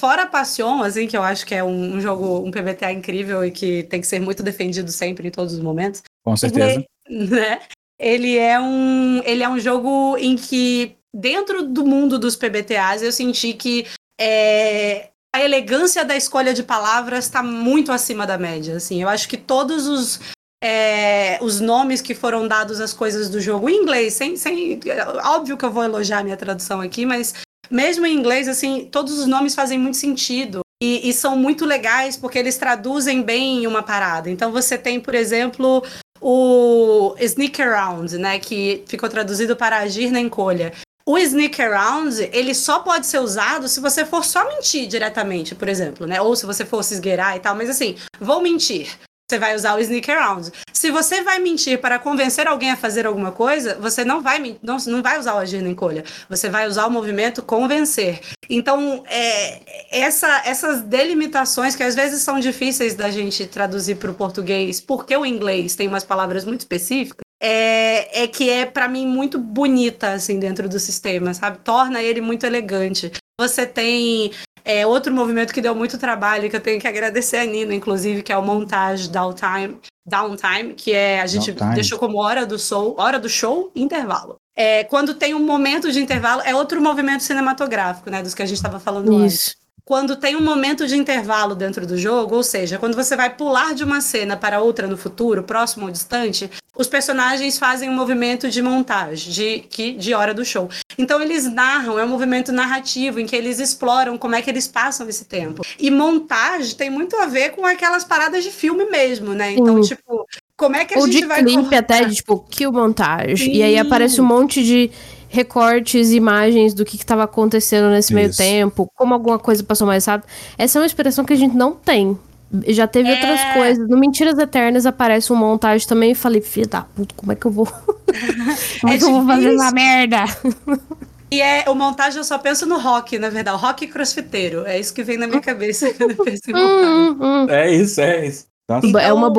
fora Passion, assim, que eu acho que é um jogo, um PBTA incrível e que tem que ser muito defendido sempre, em todos os momentos. Com certeza. Né? Ele é um jogo em que, dentro do mundo dos PBTAs, eu senti que a elegância da escolha de palavras está muito acima da média. Assim. Eu acho que todos os nomes que foram dados às coisas do jogo em inglês, óbvio que eu vou elogiar a minha tradução aqui, mas mesmo em inglês, assim, todos os nomes fazem muito sentido e são muito legais porque eles traduzem bem uma parada. Então você tem, por exemplo, o Sneak Around, né, que ficou traduzido para agir na encolha. O Sneak Around, ele só pode ser usado se você for só mentir diretamente, por exemplo, né, ou se você for se esgueirar e tal, mas assim, vou mentir. Você vai usar o Sneak Around. Se você vai mentir para convencer alguém a fazer alguma coisa, você não vai usar o agir na encolha. Você vai usar o movimento convencer. Então, essas delimitações que às vezes são difíceis da gente traduzir para o português, porque o inglês tem umas palavras muito específicas, que é, para mim, muito bonita assim, dentro do sistema, sabe? Torna ele muito elegante. Você tem... outro movimento que deu muito trabalho, que eu tenho que agradecer a Nina, inclusive, que é o Montage Downtime, que é a gente deixou como hora do show, intervalo. Quando tem um momento de intervalo, é outro movimento cinematográfico, né, dos que a gente estava falando antes. Quando tem um momento de intervalo dentro do jogo, ou seja, quando você vai pular de uma cena para outra no futuro, próximo ou distante, os personagens fazem um movimento de montagem, de hora do show. Então eles narram, é um movimento narrativo em que eles exploram como é que eles passam esse tempo. E montagem tem muito a ver com aquelas paradas de filme mesmo, né? Então, tipo, como é que a gente vai... Ou de clipe até, tipo, kill montagem. Sim. E aí aparece um monte de... recortes, imagens do que estava acontecendo nesse meio tempo, como alguma coisa passou mais rápido. Essa é uma expressão que a gente não tem. Já teve outras coisas. No Mentiras Eternas aparece um montagem também e falei, filha da puta, como é que eu vou? Como é que eu vou fazer essa merda? E o montagem eu só penso no rock, na verdade. O rock crossfiteiro. É isso que vem na minha cabeça quando eu penso em montagem. É isso. Então... É uma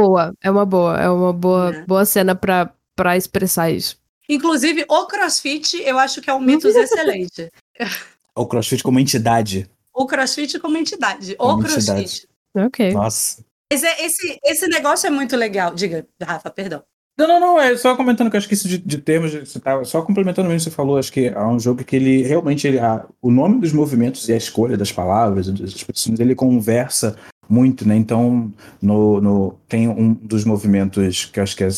boa cena pra expressar isso. Inclusive, o CrossFit, eu acho que é um mito excelente. O CrossFit como entidade. O CrossFit. Ok. Nossa. Esse negócio é muito legal. Diga, Rafa, perdão. Não. É só comentando que eu acho que isso de termos... Você tá só complementando mesmo o que você falou. Acho que é um jogo que ele realmente... o nome dos movimentos e a escolha das palavras, das expressões, ele conversa muito, né? Então, tem um dos movimentos que eu acho que é...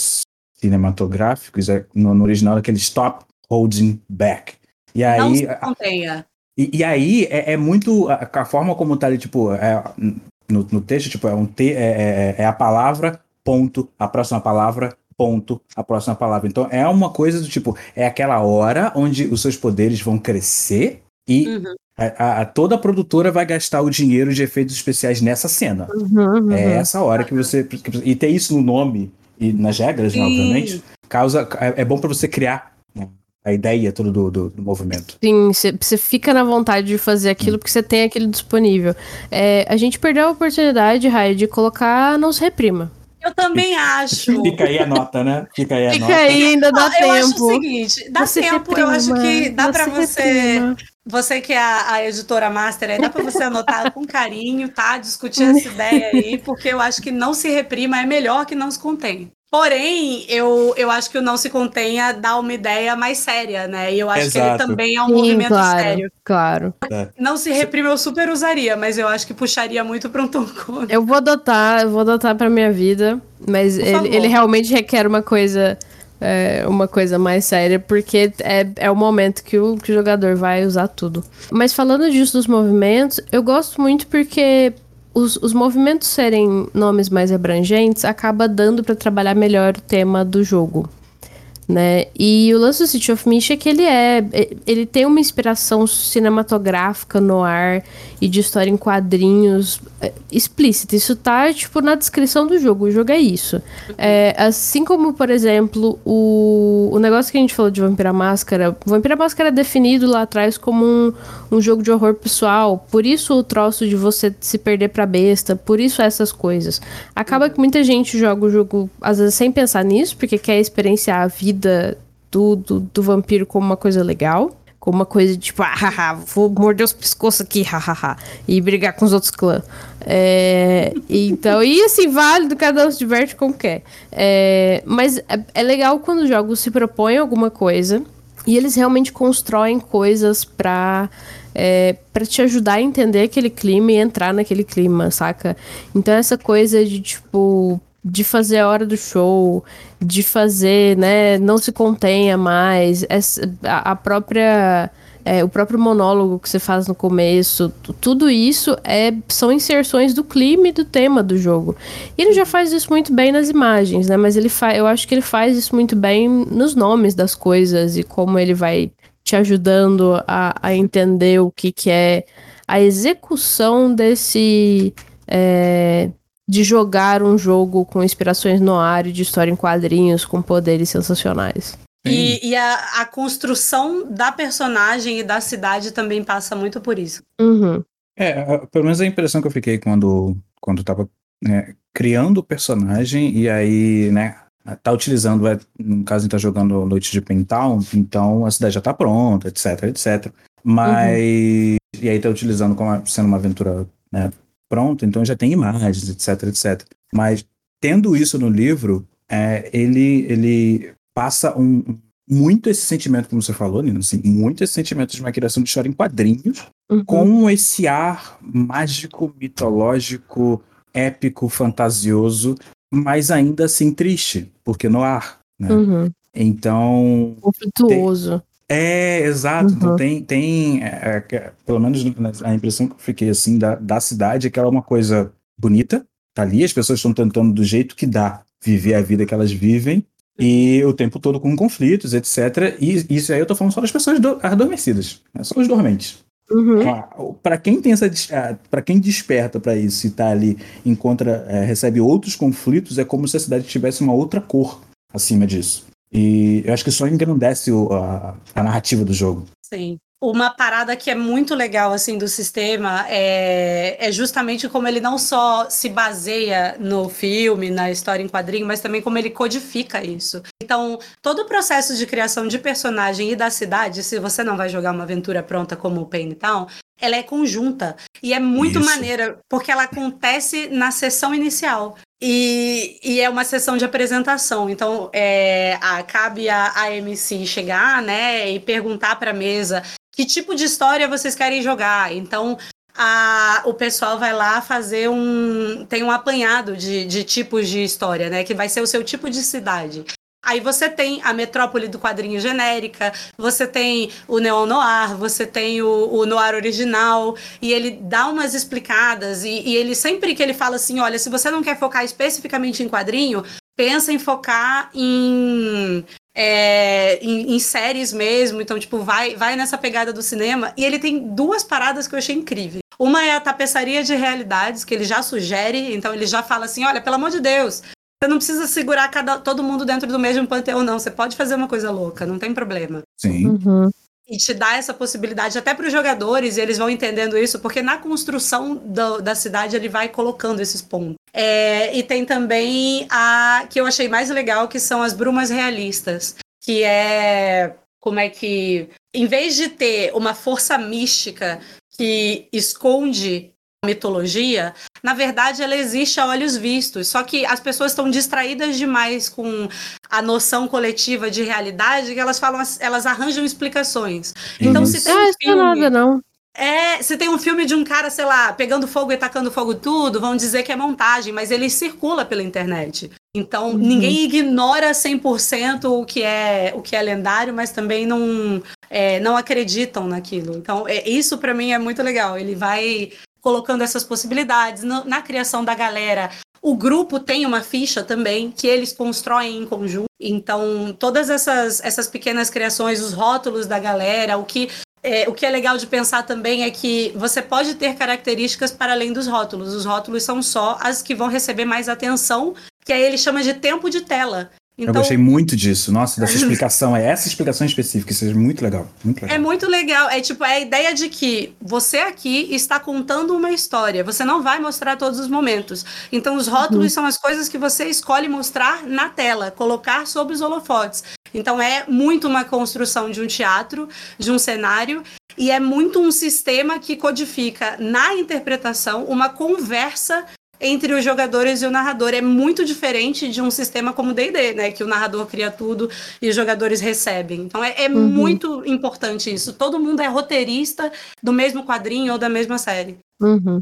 cinematográficos, no original aquele Stop Holding Back. E aí, não se contenha. E aí é muito a forma como tá ali, tipo, no texto, tipo, a palavra, ponto, a próxima palavra, ponto, a próxima palavra. Então é uma coisa do tipo, é aquela hora onde os seus poderes vão crescer e toda a produtora vai gastar o dinheiro de efeitos especiais nessa cena. É essa hora que você... E tem isso no nome e nas regras, né, obviamente, é bom pra você criar, né, a ideia toda do movimento. Sim, você fica na vontade de fazer aquilo porque você tem aquilo disponível. A gente perdeu a oportunidade, Rai, de colocar Não Se Reprima. Eu também acho. Fica aí a nota, né? Fica aí a nota. Fica aí, ainda dá tempo. Eu acho o seguinte, dá você tempo, reprima, eu acho que dá para você... Você que é a editora master, aí dá para você anotar com carinho, tá? Discutir essa ideia aí, porque eu acho que não se reprima é melhor que não se contém. Porém, eu acho que o não se contenha dá uma ideia mais séria, né? E eu acho que ele também é um movimento sério. Claro. Não se reprime eu super usaria, mas eu acho que puxaria muito para um tom cômico. Eu vou adotar para minha vida, mas ele realmente requer uma coisa mais séria, porque é o momento que o jogador vai usar tudo. Mas falando disso dos movimentos, eu gosto muito porque... Os movimentos serem nomes mais abrangentes acaba dando para trabalhar melhor o tema do jogo, né? E o lance do City of Mist é que ele tem uma inspiração cinematográfica no ar e de história em quadrinhos explícita. Isso tá, tipo, na descrição do jogo. O jogo é isso. É, assim como, por exemplo, o negócio que a gente falou de Vampira Máscara. Vampira Máscara é definido lá atrás como um jogo de horror pessoal. Por isso o troço de você se perder pra besta. Por isso essas coisas. Acaba que muita gente joga o jogo, às vezes, sem pensar nisso, porque quer experienciar a vida do vampiro como uma coisa legal. Como uma coisa tipo, vou morder os pescoços aqui, e brigar com os outros clãs. Então, e assim, válido, cada um se diverte como quer. Mas é legal quando os jogos se propõem alguma coisa e eles realmente constroem coisas pra te ajudar a entender aquele clima e entrar naquele clima, saca? Então, essa coisa de tipo... de fazer a hora do show, de fazer, né, não se contenha mais, o próprio monólogo que você faz no começo, tudo isso são inserções do clima e do tema do jogo. E ele já faz isso muito bem nas imagens, né, mas eu acho que ele faz isso muito bem nos nomes das coisas e como ele vai te ajudando a entender o que é a execução desse... de jogar um jogo com inspirações no ar e de história em quadrinhos, com poderes sensacionais. E a construção da personagem e da cidade também passa muito por isso. Uhum. Pelo menos a impressão que eu fiquei quando tava criando o personagem, e aí, né, tá utilizando, no caso a gente tá jogando Noite de Pintal, então a cidade já tá pronta, etc, etc. Mas, e aí tá utilizando como sendo uma aventura, né, pronto, então já tem imagens, etc, etc. Mas, tendo isso no livro, ele passa muito esse sentimento, como você falou, Nina, assim, muito esse sentimento de uma criação de história em quadrinhos, com esse ar mágico, mitológico, épico, fantasioso, mas ainda assim triste, porque no ar, né? Então... conflituoso. Exato. Então tem pelo menos a impressão que eu fiquei assim da cidade é que ela é uma coisa bonita, tá ali, as pessoas estão tentando do jeito que dá viver a vida que elas vivem, e o tempo todo com conflitos, etc. E isso aí eu tô falando só das pessoas adormecidas, né? Só os dormentes. Para quem tem para quem desperta para isso e tá ali, encontra, recebe outros conflitos, é como se a cidade tivesse uma outra cor acima disso. E eu acho que só engrandece a narrativa do jogo. Sim. Uma parada que é muito legal, assim, do sistema é justamente como ele não só se baseia no filme, na história em quadrinho, mas também como ele codifica isso. Então, todo o processo de criação de personagem e da cidade, se você não vai jogar uma aventura pronta como o Pain Town, ela é conjunta. E é muito maneira, porque ela acontece na sessão inicial. E é uma sessão de apresentação, então cabe a MC chegar, né, e perguntar para a mesa que tipo de história vocês querem jogar. Então o pessoal vai lá fazer tem um apanhado de tipos de história, né, que vai ser o seu tipo de cidade. Aí você tem a metrópole do quadrinho genérica, você tem o neo-noir, você tem o noir original, e ele dá umas explicadas, e ele sempre que ele fala assim, olha, se você não quer focar especificamente em quadrinho, pensa em focar em séries mesmo, então tipo, vai nessa pegada do cinema, e ele tem duas paradas que eu achei incríveis. Uma é a tapeçaria de realidades, que ele já sugere, então ele já fala assim, olha, pelo amor de Deus, você não precisa segurar todo mundo dentro do mesmo panteão, não. Você pode fazer uma coisa louca, não tem problema. Sim. E te dá essa possibilidade até para os jogadores, e eles vão entendendo isso, porque na construção da cidade ele vai colocando esses pontos. E tem também a que eu achei mais legal, que são as brumas realistas, que é como é que, em vez de ter uma força mística que esconde a mitologia, na verdade ela existe a olhos vistos, só que as pessoas estão distraídas demais com a noção coletiva de realidade, que elas falam, elas arranjam explicações. Então, se tem um filme, não é nada, não. Se tem um filme de um cara, sei lá, pegando fogo e tacando fogo tudo, vão dizer que é montagem, mas ele circula pela internet. Então, ninguém ignora 100% o que é lendário, mas também não acreditam naquilo. Então, isso pra mim é muito legal. Ele vai colocando essas possibilidades na criação da galera. O grupo tem uma ficha também, que eles constroem em conjunto. Então, todas essas pequenas criações, os rótulos da galera, o que é legal de pensar também é que você pode ter características para além dos rótulos. Os rótulos são só as que vão receber mais atenção, que aí ele chama de tempo de tela. Então, eu gostei muito disso, nossa, dessa explicação, essa explicação específica, isso é muito legal, muito legal. É muito legal, a ideia de que você aqui está contando uma história, você não vai mostrar todos os momentos, então os rótulos são as coisas que você escolhe mostrar na tela, colocar sobre os holofotes, então é muito uma construção de um teatro, de um cenário, e é muito um sistema que codifica na interpretação uma conversa entre os jogadores e o narrador. É muito diferente de um sistema como o D&D, né? Que o narrador cria tudo e os jogadores recebem. Então muito importante isso. Todo mundo é roteirista do mesmo quadrinho ou da mesma série. Uhum.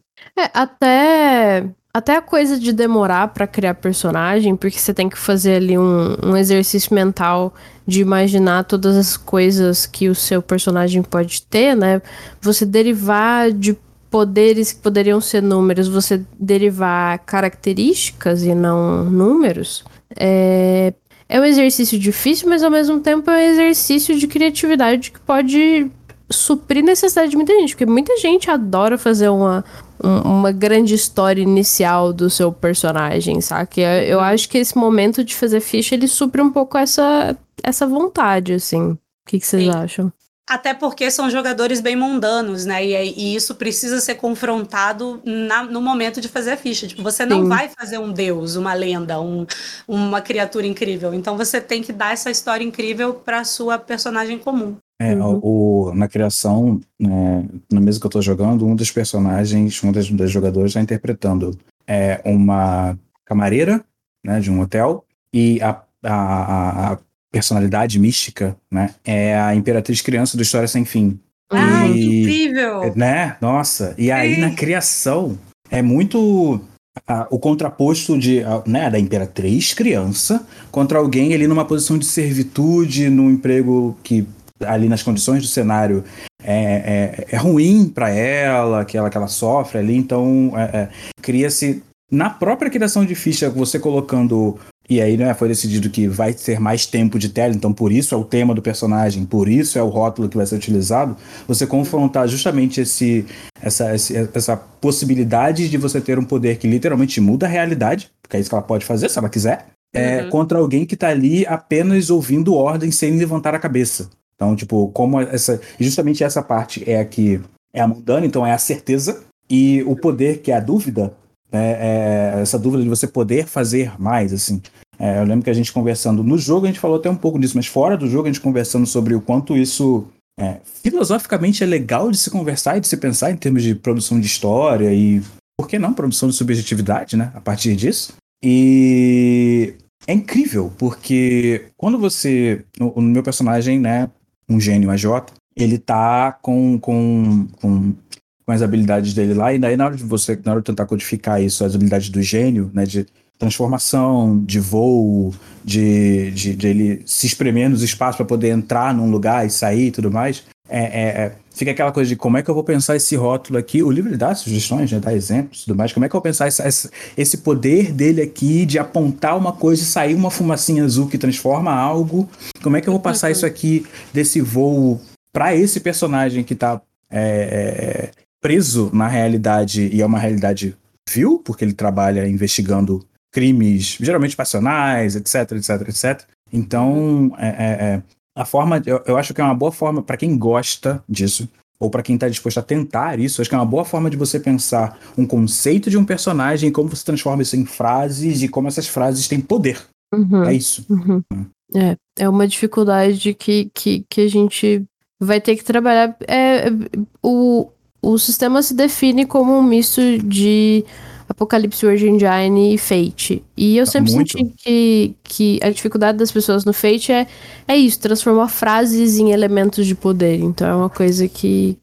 Até a coisa de demorar pra criar personagem, porque você tem que fazer ali um exercício mental de imaginar todas as coisas que o seu personagem pode ter, né? Você derivar de poderes que poderiam ser números, você derivar características e não números, é um exercício difícil, mas ao mesmo tempo é um exercício de criatividade que pode suprir necessidade de muita gente, porque muita gente adora fazer uma grande história inicial do seu personagem, saca? Eu acho que esse momento de fazer ficha, ele supre um pouco essa vontade, assim. O que vocês acham? Até porque são jogadores bem mundanos, né? E isso precisa ser confrontado no momento de fazer a ficha. Tipo, você não vai fazer um deus, uma lenda, uma criatura incrível. Então você tem que dar essa história incrível para sua personagem comum. Na criação, né, na mesa que eu tô jogando, um dos personagens, um dos jogadores está interpretando uma camareira, né, de um hotel, e a personalidade mística, né? É a Imperatriz Criança do História Sem Fim. Ah, incrível! Né? Nossa! E aí, na criação, é muito o contraposto da Imperatriz Criança contra alguém ali numa posição de servitude, num emprego que, ali nas condições do cenário, é ruim para ela, que ela sofre ali. Então, cria-se, na própria criação de ficha, você colocando... E aí, né, foi decidido que vai ser mais tempo de tela, então por isso é o tema do personagem, por isso é o rótulo que vai ser utilizado, você confrontar justamente essa possibilidade de você ter um poder que literalmente muda a realidade, porque é isso que ela pode fazer, se ela quiser, contra alguém que tá ali apenas ouvindo ordem sem levantar a cabeça. Então, tipo, como justamente essa parte é a que é a mundana, então é a certeza, e o poder, que é a dúvida, essa dúvida de você poder fazer mais, assim. Eu lembro que a gente conversando no jogo, a gente falou até um pouco disso, mas fora do jogo a gente conversando sobre o quanto isso filosoficamente é legal de se conversar e de se pensar em termos de produção de história e, por que não, produção de subjetividade, né, a partir disso. E é incrível, porque quando você, no meu personagem, né, um gênio AJ, ele tá com as habilidades dele lá, e daí na hora de tentar codificar isso, as habilidades do gênio, né, de transformação, de voo, de ele se espremer nos espaços para poder entrar num lugar e sair e tudo mais, fica aquela coisa de como é que eu vou pensar esse rótulo aqui. O livro dá sugestões, né, dá exemplos e tudo mais, como é que eu vou pensar esse poder dele aqui de apontar uma coisa e sair uma fumacinha azul que transforma algo, como é que eu vou passar isso aqui desse voo para esse personagem que tá preso na realidade, e é uma realidade vil, porque ele trabalha investigando crimes, geralmente passionais, etc, etc, etc. Então, a forma, eu acho que é uma boa forma para quem gosta disso, ou para quem está disposto a tentar isso, acho que é uma boa forma de você pensar um conceito de um personagem e como você transforma isso em frases e como essas frases têm poder. Uhum, é isso. Uhum. É uma dificuldade que a gente vai ter que trabalhar. O sistema se define como um misto de Apocalipse, Word Engine e Fate. E eu sempre senti que a dificuldade das pessoas no Fate é isso, transformar frases em elementos de poder. Então é uma coisa que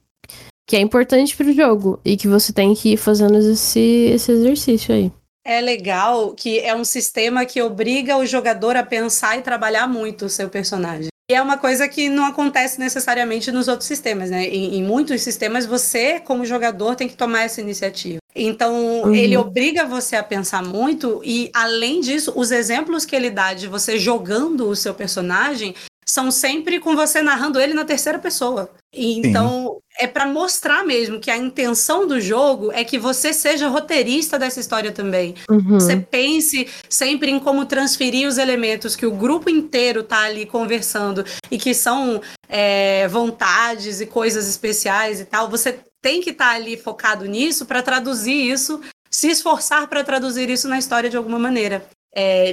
é importante pro jogo e que você tem que ir fazendo esse exercício aí. É legal que é um sistema que obriga o jogador a pensar e trabalhar muito o seu personagem. E é uma coisa que não acontece necessariamente nos outros sistemas, né? Em muitos sistemas, você, como jogador, tem que tomar essa iniciativa. Então, ele obriga você a pensar muito e, além disso, os exemplos que ele dá de você jogando o seu personagem são sempre com você narrando ele na terceira pessoa. Então, é para mostrar mesmo que a intenção do jogo é que você seja roteirista dessa história também. Uhum. Você pense sempre em como transferir os elementos que o grupo inteiro tá ali conversando e que são vontades e coisas especiais e tal. Você tem que estar ali focado nisso para traduzir isso, se esforçar para traduzir isso na história de alguma maneira.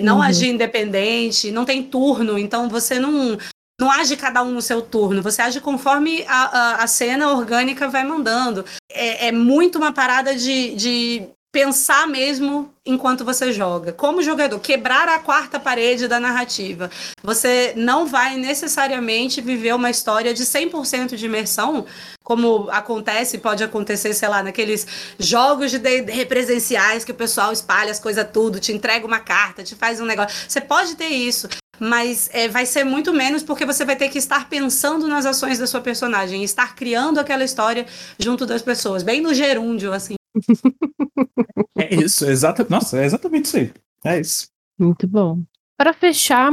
Não agir independente, não tem turno, então você não age cada um no seu turno, você age conforme a cena orgânica vai mandando. É muito uma parada de pensar mesmo enquanto você joga. Como jogador, quebrar a quarta parede da narrativa. Você não vai necessariamente viver uma história de 100% de imersão, como pode acontecer, sei lá, naqueles jogos de D&D presenciais que o pessoal espalha as coisas tudo, te entrega uma carta, te faz um negócio. Você pode ter isso, mas vai ser muito menos porque você vai ter que estar pensando nas ações da sua personagem, estar criando aquela história junto das pessoas, bem no gerúndio, assim. É isso, nossa, é exatamente isso aí. É isso. Muito bom. Para fechar,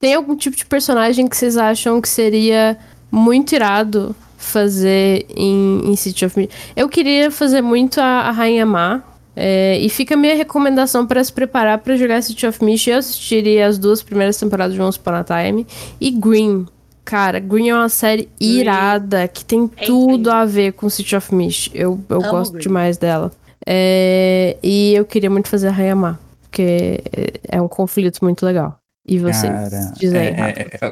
tem algum tipo de personagem que vocês acham que seria muito irado fazer em City of Mist? Eu queria fazer muito a Rainha Má. E fica a minha recomendação para se preparar para jogar City of Mist. Eu assistiria as duas primeiras temporadas de Once Upon a Time. E Green. Cara, Green é uma série irada que tem tudo a ver com City of Mist. Eu gosto demais dela. E eu queria muito fazer a Rainha Má, porque é um conflito muito legal. E vocês dizem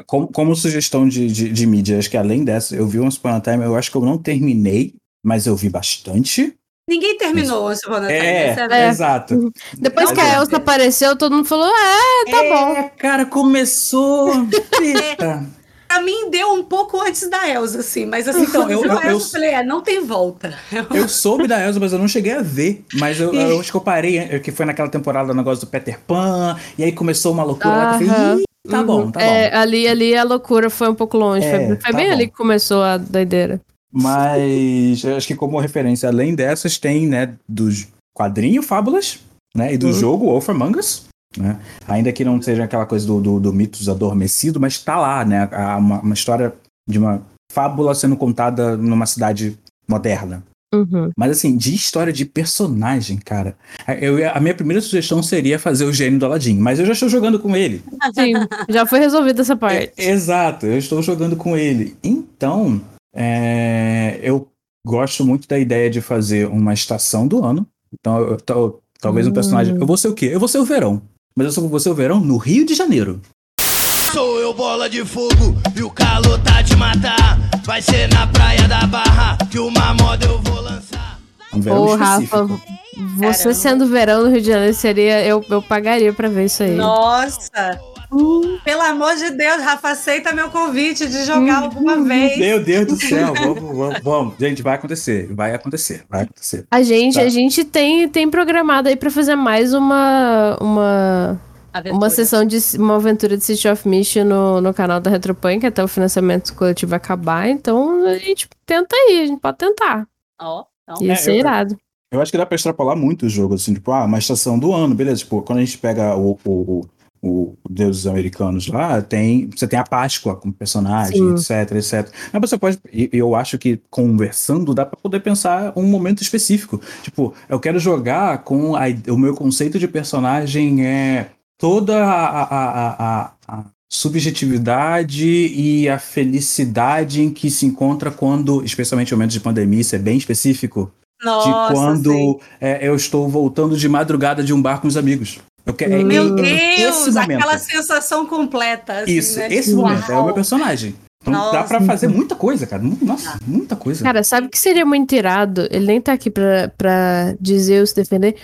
como sugestão de mídia, acho que além dessa, eu vi Once Upon a Time, eu acho que eu não terminei, mas eu vi bastante. Ninguém terminou Once Upon a Time. Exato. Depois que a Elsa apareceu, todo mundo falou, tá bom. Cara, começou... Pra mim, deu um pouco antes da Elsa, assim. Mas, assim, então, eu falei, não tem volta. Eu soube da Elsa, mas eu não cheguei a ver. Mas eu acho que eu parei, que foi naquela temporada do negócio do Peter Pan. E aí começou uma loucura lá que eu falei, tá bom. Ali a loucura foi um pouco longe. Foi bem ali que começou a doideira. Mas, eu acho que como referência, além dessas, tem, né, dos quadrinhos, fábulas, né, e do jogo Wolf Among Us. Né? Ainda que não seja aquela coisa do mitos adormecido, mas tá lá, né? Uma história de uma fábula sendo contada numa cidade moderna. Mas assim, de história de personagem, cara, a minha primeira sugestão seria fazer o gênio do Aladdin, mas eu já estou jogando com ele. Sim, já foi resolvida essa parte. Exato, eu estou jogando com ele. Então, eu gosto muito da ideia de fazer uma estação do ano. Então, talvez um personagem... Eu vou ser o quê? Eu vou ser o verão. Mas eu só vou ser o verão no Rio de Janeiro. Sou eu bola de fogo e o calor tá de matar. Vai ser na praia da Barra que uma moda eu vou lançar. Um verão específico. Rafa, você sendo verão no Rio de Janeiro seria... Eu pagaria pra ver isso aí. Nossa! Pelo amor de Deus, Rafa, aceita meu convite de jogar alguma vez. Meu Deus do céu, vamos. Gente, vai acontecer. A gente tem programado aí pra fazer mais uma sessão de uma aventura de City of Mist no canal da Retropunk até o financiamento coletivo acabar. Então a gente tenta aí, a gente pode tentar. Isso é irado. Eu acho que dá pra extrapolar muito o jogo, assim, tipo, uma estação do ano, beleza? Tipo, quando a gente pega o deuses americanos lá, você tem a Páscoa como personagem, etc. Mas você pode, eu acho que conversando dá pra poder pensar um momento específico, tipo, eu quero jogar com o meu conceito de personagem toda a subjetividade e a felicidade em que se encontra quando, especialmente em momentos de pandemia, isso é bem específico, nossa, de quando eu estou voltando de madrugada de um bar com os amigos. Meu Deus, aquela sensação completa. Assim, isso, né? Esse momento é o meu personagem. Então nossa, dá pra fazer muita coisa, cara. Nossa, muita coisa. Cara, sabe o que seria muito irado? Ele nem tá aqui pra dizer ou se defender.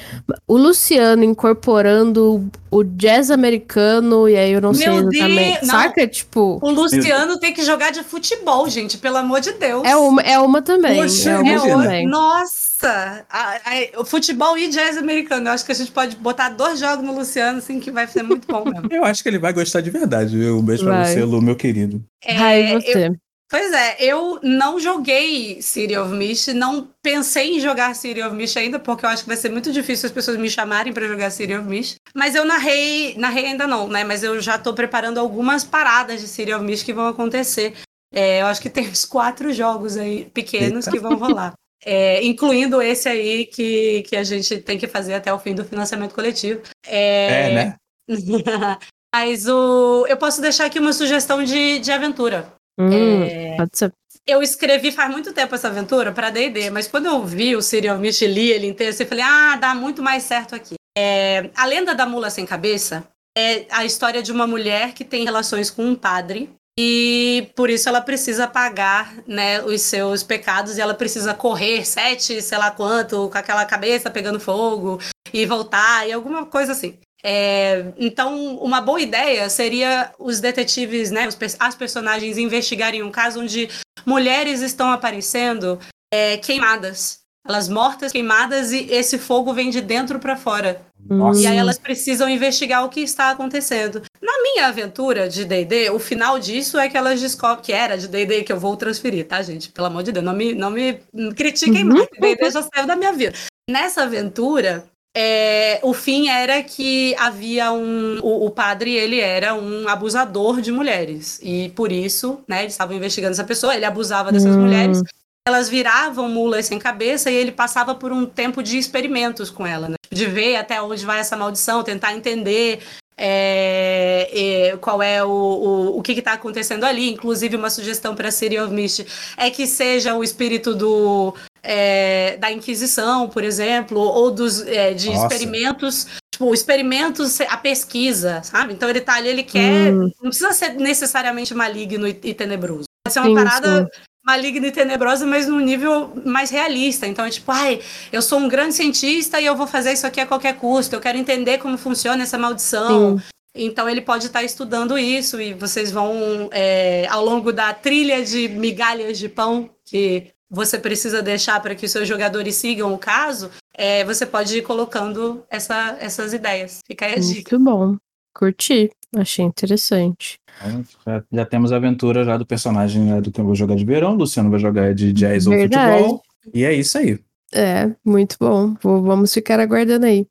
O Luciano incorporando o jazz americano, e aí eu não sei exatamente. Saca? Tipo... O Luciano tem que jogar de futebol, gente, pelo amor de Deus. É uma também. Poxa, é uma também. Nossa! O futebol e jazz americano. Eu acho que a gente pode botar 2 jogos no Luciano, assim, que vai ser muito bom mesmo. Eu acho que ele vai gostar de verdade. Um beijo pra você, Lu, meu querido. Pois é, eu não joguei City of Mist, não pensei em jogar City of Mist ainda, porque eu acho que vai ser muito difícil as pessoas me chamarem pra jogar City of Mist. Mas eu narrei ainda não, né? Mas eu já tô preparando algumas paradas de City of Mist que vão acontecer. Eu acho que tem uns 4 jogos aí pequenos que vão rolar. Incluindo esse aí que a gente tem que fazer até o fim do financiamento coletivo. Né? Mas eu posso deixar aqui uma sugestão de aventura. Eu escrevi faz muito tempo essa aventura pra D&D, mas quando eu vi o City of Mist, li ele inteiro, eu falei, dá muito mais certo aqui. A Lenda da Mula Sem Cabeça é a história de uma mulher que tem relações com um padre e por isso ela precisa pagar, né, os seus pecados, e ela precisa correr 7, sei lá quanto, com aquela cabeça pegando fogo e voltar, e alguma coisa assim. Então, uma boa ideia seria os detetives, né, as personagens investigarem um caso onde mulheres estão aparecendo queimadas. Elas mortas, queimadas, e esse fogo vem de dentro para fora. Nossa. E aí elas precisam investigar o que está acontecendo. Na minha aventura de D&D, o final disso é que elas descobrem que era de D&D, que eu vou transferir, tá, gente? Pelo amor de Deus, não me critiquem mais. D&D já saiu da minha vida. Nessa aventura... o fim era que havia o padre, ele era um abusador de mulheres, e por isso, né, eles estavam investigando essa pessoa, ele abusava dessas mulheres, elas viravam mulas sem cabeça, e ele passava por um tempo de experimentos com ela, né, de ver até onde vai essa maldição, tentar entender qual é o que está acontecendo ali. Inclusive, uma sugestão para City of Mist é que seja o espírito da Inquisição, por exemplo, ou de nossa, experimentos, tipo, experimentos, a pesquisa, sabe? Então ele tá ali, ele quer, não precisa ser necessariamente maligno e tenebroso. Pode ser uma parada maligna e tenebrosa, mas num nível mais realista. Então é tipo, eu sou um grande cientista e eu vou fazer isso aqui a qualquer custo, eu quero entender como funciona essa maldição. Sim. Então ele pode estar estudando isso, e vocês vão, ao longo da trilha de migalhas de pão que você precisa deixar para que os seus jogadores sigam o caso, você pode ir colocando essas ideias. Fica aí a dica. Muito bom. Curti. Achei interessante. Já temos a aventura já do personagem, né, do que eu vou jogar de verão, o Luciano vai jogar de jazz ou futebol. E é isso aí. Muito bom. Vamos ficar aguardando aí.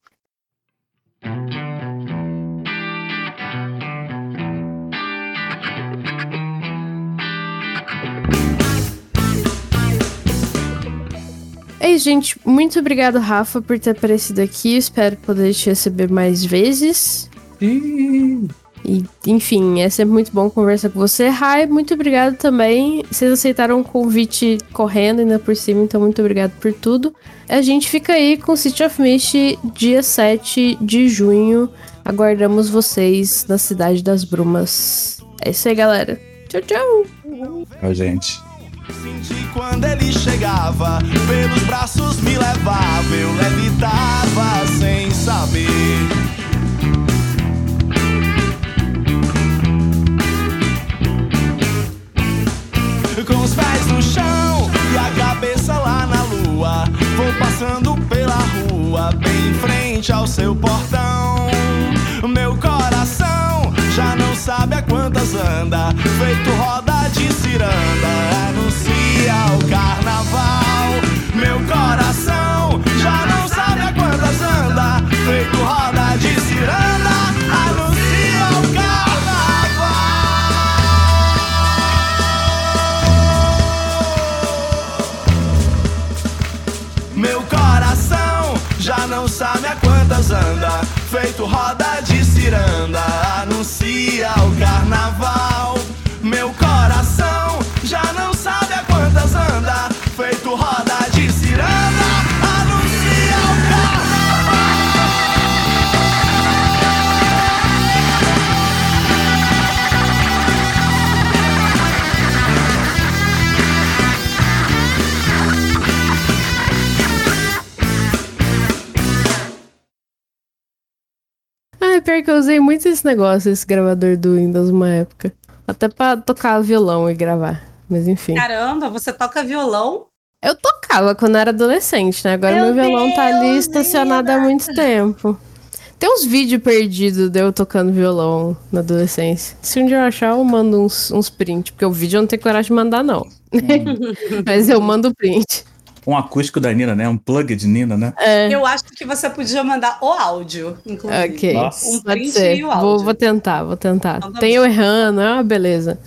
Gente, muito obrigado, Rafa, por ter aparecido aqui. Espero poder te receber mais vezes. E, enfim, é sempre muito bom conversar com você. Rai, muito obrigado também. Vocês aceitaram o convite correndo ainda por cima, então muito obrigado por tudo. A gente fica aí com City of Mist, dia 7 de junho. Aguardamos vocês na Cidade das Brumas. É isso aí, galera. Tchau, tchau. Tchau, gente. Senti quando ele chegava, pelos braços me levava, eu levitava sem saber. Com os pés no chão e a cabeça lá na lua, vou passando pela rua, bem em frente ao seu portão. Meu coração já não sabe a quantas anda, feito roda de ciranda, anuncia o carnaval. Meu coração já não sabe a quantas anda, feito roda de ciranda, anuncia o carnaval. Meu coração já não sabe sabe a quantas anda, feito roda de ciranda, anuncia o carnaval. Meu coração já não sabe a quantas anda, feito roda de ciranda, anuncia o carnaval. Ah, é pior que eu usei muito esse negócio, esse gravador do Windows uma época. Até pra tocar violão e gravar, mas enfim. Caramba, você toca violão? Eu tocava quando era adolescente, né? Agora meu violão tá ali estacionado há muito tempo. Tem uns vídeos perdidos de eu tocando violão na adolescência. Se um dia eu achar, eu mando uns prints, porque o vídeo eu não tenho coragem de mandar, não. Mas eu mando print. Um acústico da Nina, né? Um plug de Nina, né? É. Eu acho que você podia mandar o áudio, inclusive. Ok. Nossa. Um print e o áudio. Vou tentar. Tem eu errando, é uma beleza.